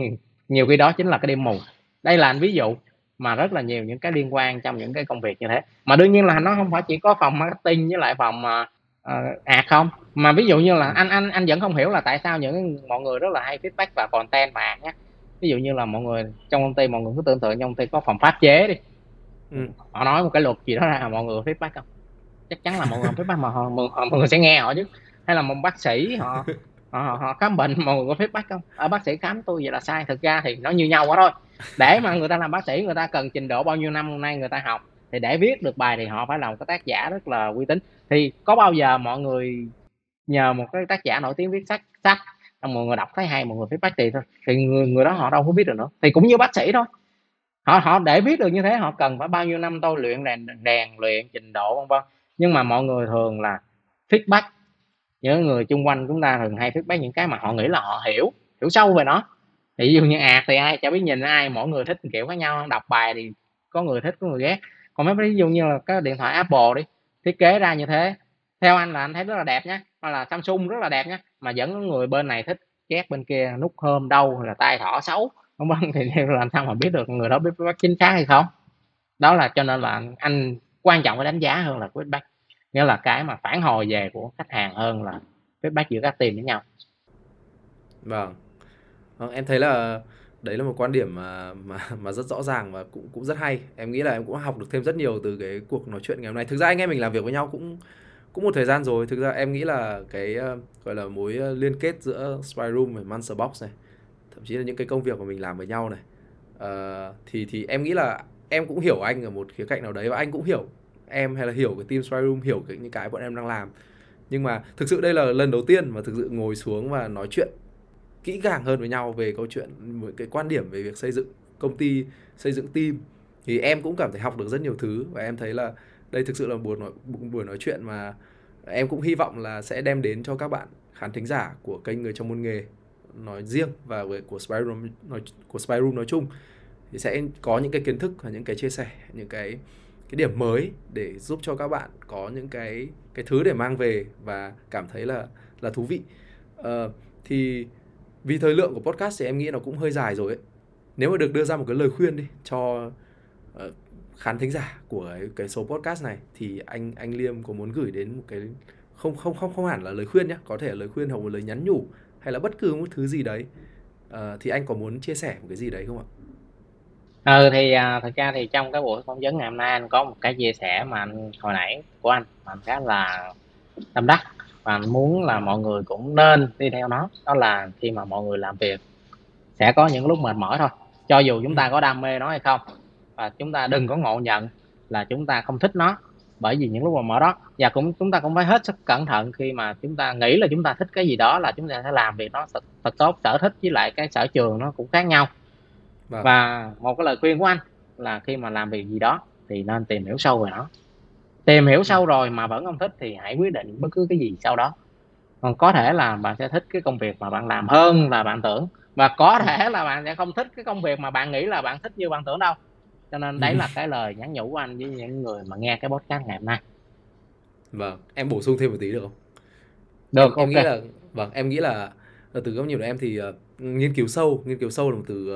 nhiều khi đó chính là cái đêm mù. Đây là ví dụ mà rất là nhiều những cái liên quan trong những cái công việc như thế. Mà đương nhiên là nó không phải chỉ có phòng marketing với lại phòng không. Mà ví dụ như là anh vẫn không hiểu là tại sao những mọi người rất là hay feedback và content và nhé. Ví dụ như là mọi người trong công ty, mọi người cứ tưởng tượng trong công ty có phòng pháp chế đi. Họ nói một cái luật gì đó ra mọi người feedback không? Chắc chắn là mọi người feedback mà mọi người sẽ nghe họ chứ. Hay là một bác sĩ họ khám bệnh, mọi người có feedback không? Bác sĩ khám tôi vậy là sai. Thực ra thì nó như nhau quá thôi. Để mà người ta làm bác sĩ, người ta cần trình độ bao nhiêu năm nay người ta học, thì để viết được bài thì họ phải là một cái tác giả rất là uy tín. Thì có bao giờ mọi người nhờ một cái tác giả nổi tiếng viết sách mọi người đọc thấy hay, mọi người feedback thì thôi, thì người đó họ đâu có biết được nữa. Thì cũng như bác sĩ thôi, họ để biết được như thế họ cần phải bao nhiêu năm tôi luyện rèn luyện trình độ vân vân. Nhưng mà mọi người thường là feedback, những người chung quanh chúng ta thường hay feedback những cái mà họ nghĩ là họ hiểu sâu về nó. Thì ví dụ như thì ai chả biết nhìn ai, mỗi người thích kiểu khác nhau, đọc bài thì có người thích có người ghét. Còn mấy ví dụ như là cái điện thoại Apple đi, thiết kế ra như thế theo anh là anh thấy rất là đẹp nhé, hoặc là Samsung rất là đẹp nhé, mà vẫn có người bên này thích ghét bên kia, nút home đâu là tay thỏ xấu không vâng, thì làm sao mà biết được người đó biết feedback chính xác hay không. Đó là cho nên là anh quan trọng cái đánh giá hơn là feedback, nghĩa là cái mà phản hồi về của khách hàng hơn là feedback giữa các team với nhau. Vâng. Em thấy là đấy là một quan điểm mà rất rõ ràng và cũng rất hay. Em nghĩ là em cũng học được thêm rất nhiều từ cái cuộc nói chuyện ngày hôm nay. Thực ra anh em mình làm việc với nhau cũng một thời gian rồi. Thực ra em nghĩ là cái gọi là mối liên kết giữa Spiderum và Monster Box này, thậm chí là những cái công việc mà mình làm với nhau này, thì em nghĩ là em cũng hiểu anh ở một khía cạnh nào đấy, và anh cũng hiểu em, hay là hiểu cái team Spiderum, hiểu những cái bọn em đang làm. Nhưng mà thực sự đây là lần đầu tiên mà thực sự ngồi xuống và nói chuyện kỹ càng hơn với nhau về câu chuyện, một cái quan điểm về việc xây dựng công ty, xây dựng team. Thì em cũng cảm thấy học được rất nhiều thứ, và em thấy là đây thực sự là buổi nói chuyện mà em cũng hy vọng là sẽ đem đến cho các bạn khán thính giả của kênh Người Trong Môn Nghề nói riêng và của Spiderum nói chung, thì sẽ có những cái kiến thức và những cái chia sẻ, những cái điểm mới để giúp cho các bạn có những cái thứ để mang về và cảm thấy là thú vị. Thì vì thời lượng của podcast thì em nghĩ nó cũng hơi dài rồi ấy. Nếu mà được đưa ra một cái lời khuyên đi cho khán thính giả của cái số podcast này, thì anh Liêm có muốn gửi đến một cái không hẳn là lời khuyên nhé, có thể là lời khuyên hoặc một lời nhắn nhủ hay là bất cứ một thứ gì đấy, thì anh có muốn chia sẻ một cái gì đấy không ạ? Thật ra thì trong cái buổi phỏng vấn ngày hôm nay anh có một cái chia sẻ mà hồi nãy của anh mà anh khá là tâm đắc, và anh muốn là mọi người cũng nên đi theo nó. Đó là khi mà mọi người làm việc sẽ có những lúc mệt mỏi thôi, cho dù chúng ta có đam mê nó hay không, và chúng ta đừng có ngộ nhận là chúng ta không thích nó, bởi vì những lúc mà mở đó. Và chúng ta cũng phải hết sức cẩn thận khi mà chúng ta nghĩ là chúng ta thích cái gì đó, là chúng ta sẽ làm việc nó thật tốt. Sở thích với lại cái sở trường nó cũng khác nhau. Và một cái lời khuyên của anh là khi mà làm việc gì đó thì nên tìm hiểu sâu về nó. Tìm hiểu sâu rồi mà vẫn không thích thì hãy quyết định bất cứ cái gì sau đó. Còn có thể là bạn sẽ thích cái công việc mà bạn làm hơn là bạn tưởng, và có thể là bạn sẽ không thích cái công việc mà bạn nghĩ là bạn thích như bạn tưởng đâu. Cho nên đấy là cái lời nhắn nhủ của anh với những người mà nghe cái podcast ngày hôm nay. Vâng, em bổ sung thêm một tí được không? Được, em nghĩ là từ góc nhìn của em thì nghiên cứu sâu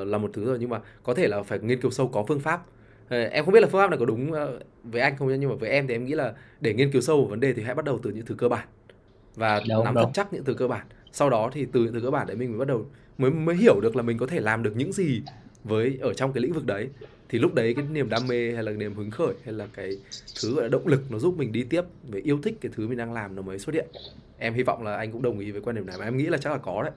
là một thứ rồi, nhưng mà có thể là phải nghiên cứu sâu có phương pháp. Em không biết là phương pháp này có đúng với anh không, nhưng mà với em thì em nghĩ là để nghiên cứu sâu vấn đề thì hãy bắt đầu từ những thứ cơ bản và nắm thật chắc những thứ cơ bản. Sau đó thì từ những thứ cơ bản đấy mình mới bắt đầu mới hiểu được là mình có thể làm được những gì với ở trong cái lĩnh vực đấy. Thì lúc đấy cái niềm đam mê hay là niềm hứng khởi hay là cái thứ gọi là động lực nó giúp mình đi tiếp, về yêu thích cái thứ mình đang làm nó mới xuất hiện. Em hy vọng là anh cũng đồng ý với quan điểm này, mà em nghĩ là chắc là có đấy.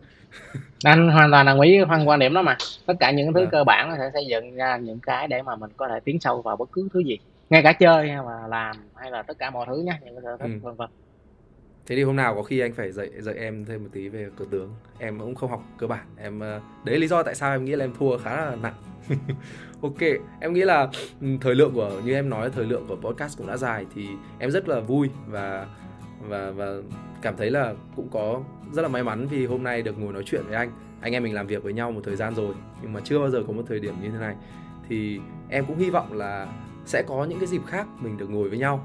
Anh hoàn toàn đồng ý quan điểm đó mà. Tất cả những thứ cơ bản nó sẽ xây dựng ra những cái để mà mình có thể tiến sâu vào bất cứ thứ gì, ngay cả chơi hay là làm hay là tất cả mọi thứ nhé, những cái sở thích vân vân. Thế thì hôm nào có khi anh phải dạy em thêm một tí về cờ tướng. Em cũng không học cơ bản. Em đấy lý do tại sao em nghĩ là em thua khá là nặng. Ok, em nghĩ là thời lượng của, như em nói, thời lượng của podcast cũng đã dài. Thì em rất là vui và cảm thấy là cũng có rất là may mắn vì hôm nay được ngồi nói chuyện với anh. Anh em mình làm việc với nhau một thời gian rồi, nhưng mà chưa bao giờ có một thời điểm như thế này. Thì em cũng hy vọng là sẽ có những cái dịp khác mình được ngồi với nhau,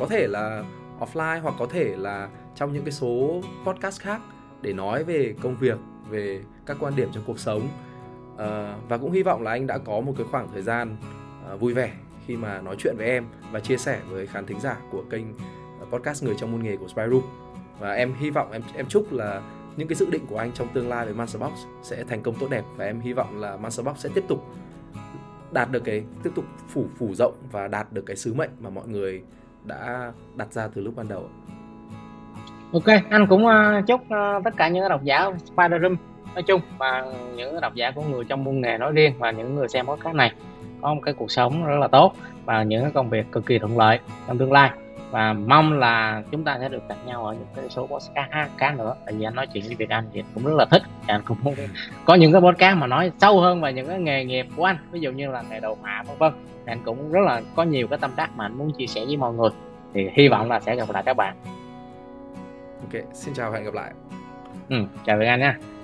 có thể là offline hoặc có thể là trong những cái số podcast khác, để nói về công việc, về các quan điểm trong cuộc sống. Và cũng hy vọng là anh đã có một cái khoảng thời gian vui vẻ khi mà nói chuyện với em và chia sẻ với khán thính giả của kênh podcast Người Trong Muôn Nghề của Spiderum. Và em hy vọng, em chúc là những cái dự định của anh trong tương lai với Monster Box sẽ thành công tốt đẹp, và em hy vọng là Monster Box sẽ tiếp tục đạt được cái, tiếp tục phủ rộng và đạt được cái sứ mệnh mà mọi người đã đặt ra từ lúc ban đầu. Ok, anh cũng chúc tất cả những độc giả Spiderum nói chung và những độc giả của Người Trong Muôn Nghề nói riêng và những người xem podcast này có một cái cuộc sống rất là tốt và những công việc cực kỳ thuận lợi trong tương lai. Và mong là chúng ta sẽ được gặp nhau ở những cái số podcast khác nữa. Tại vì anh nói chuyện với Việt Anh thì cũng rất là thích. Anh cũng có những cái podcast mà nói sâu hơn về những cái nghề nghiệp của anh, ví dụ như là nghề đồ họa v.v. Anh cũng rất là có nhiều cái tâm đắc mà anh muốn chia sẻ với mọi người. Thì hy vọng là sẽ gặp lại các bạn. Ok, xin chào và hẹn gặp lại. Chào Việt Anh nha.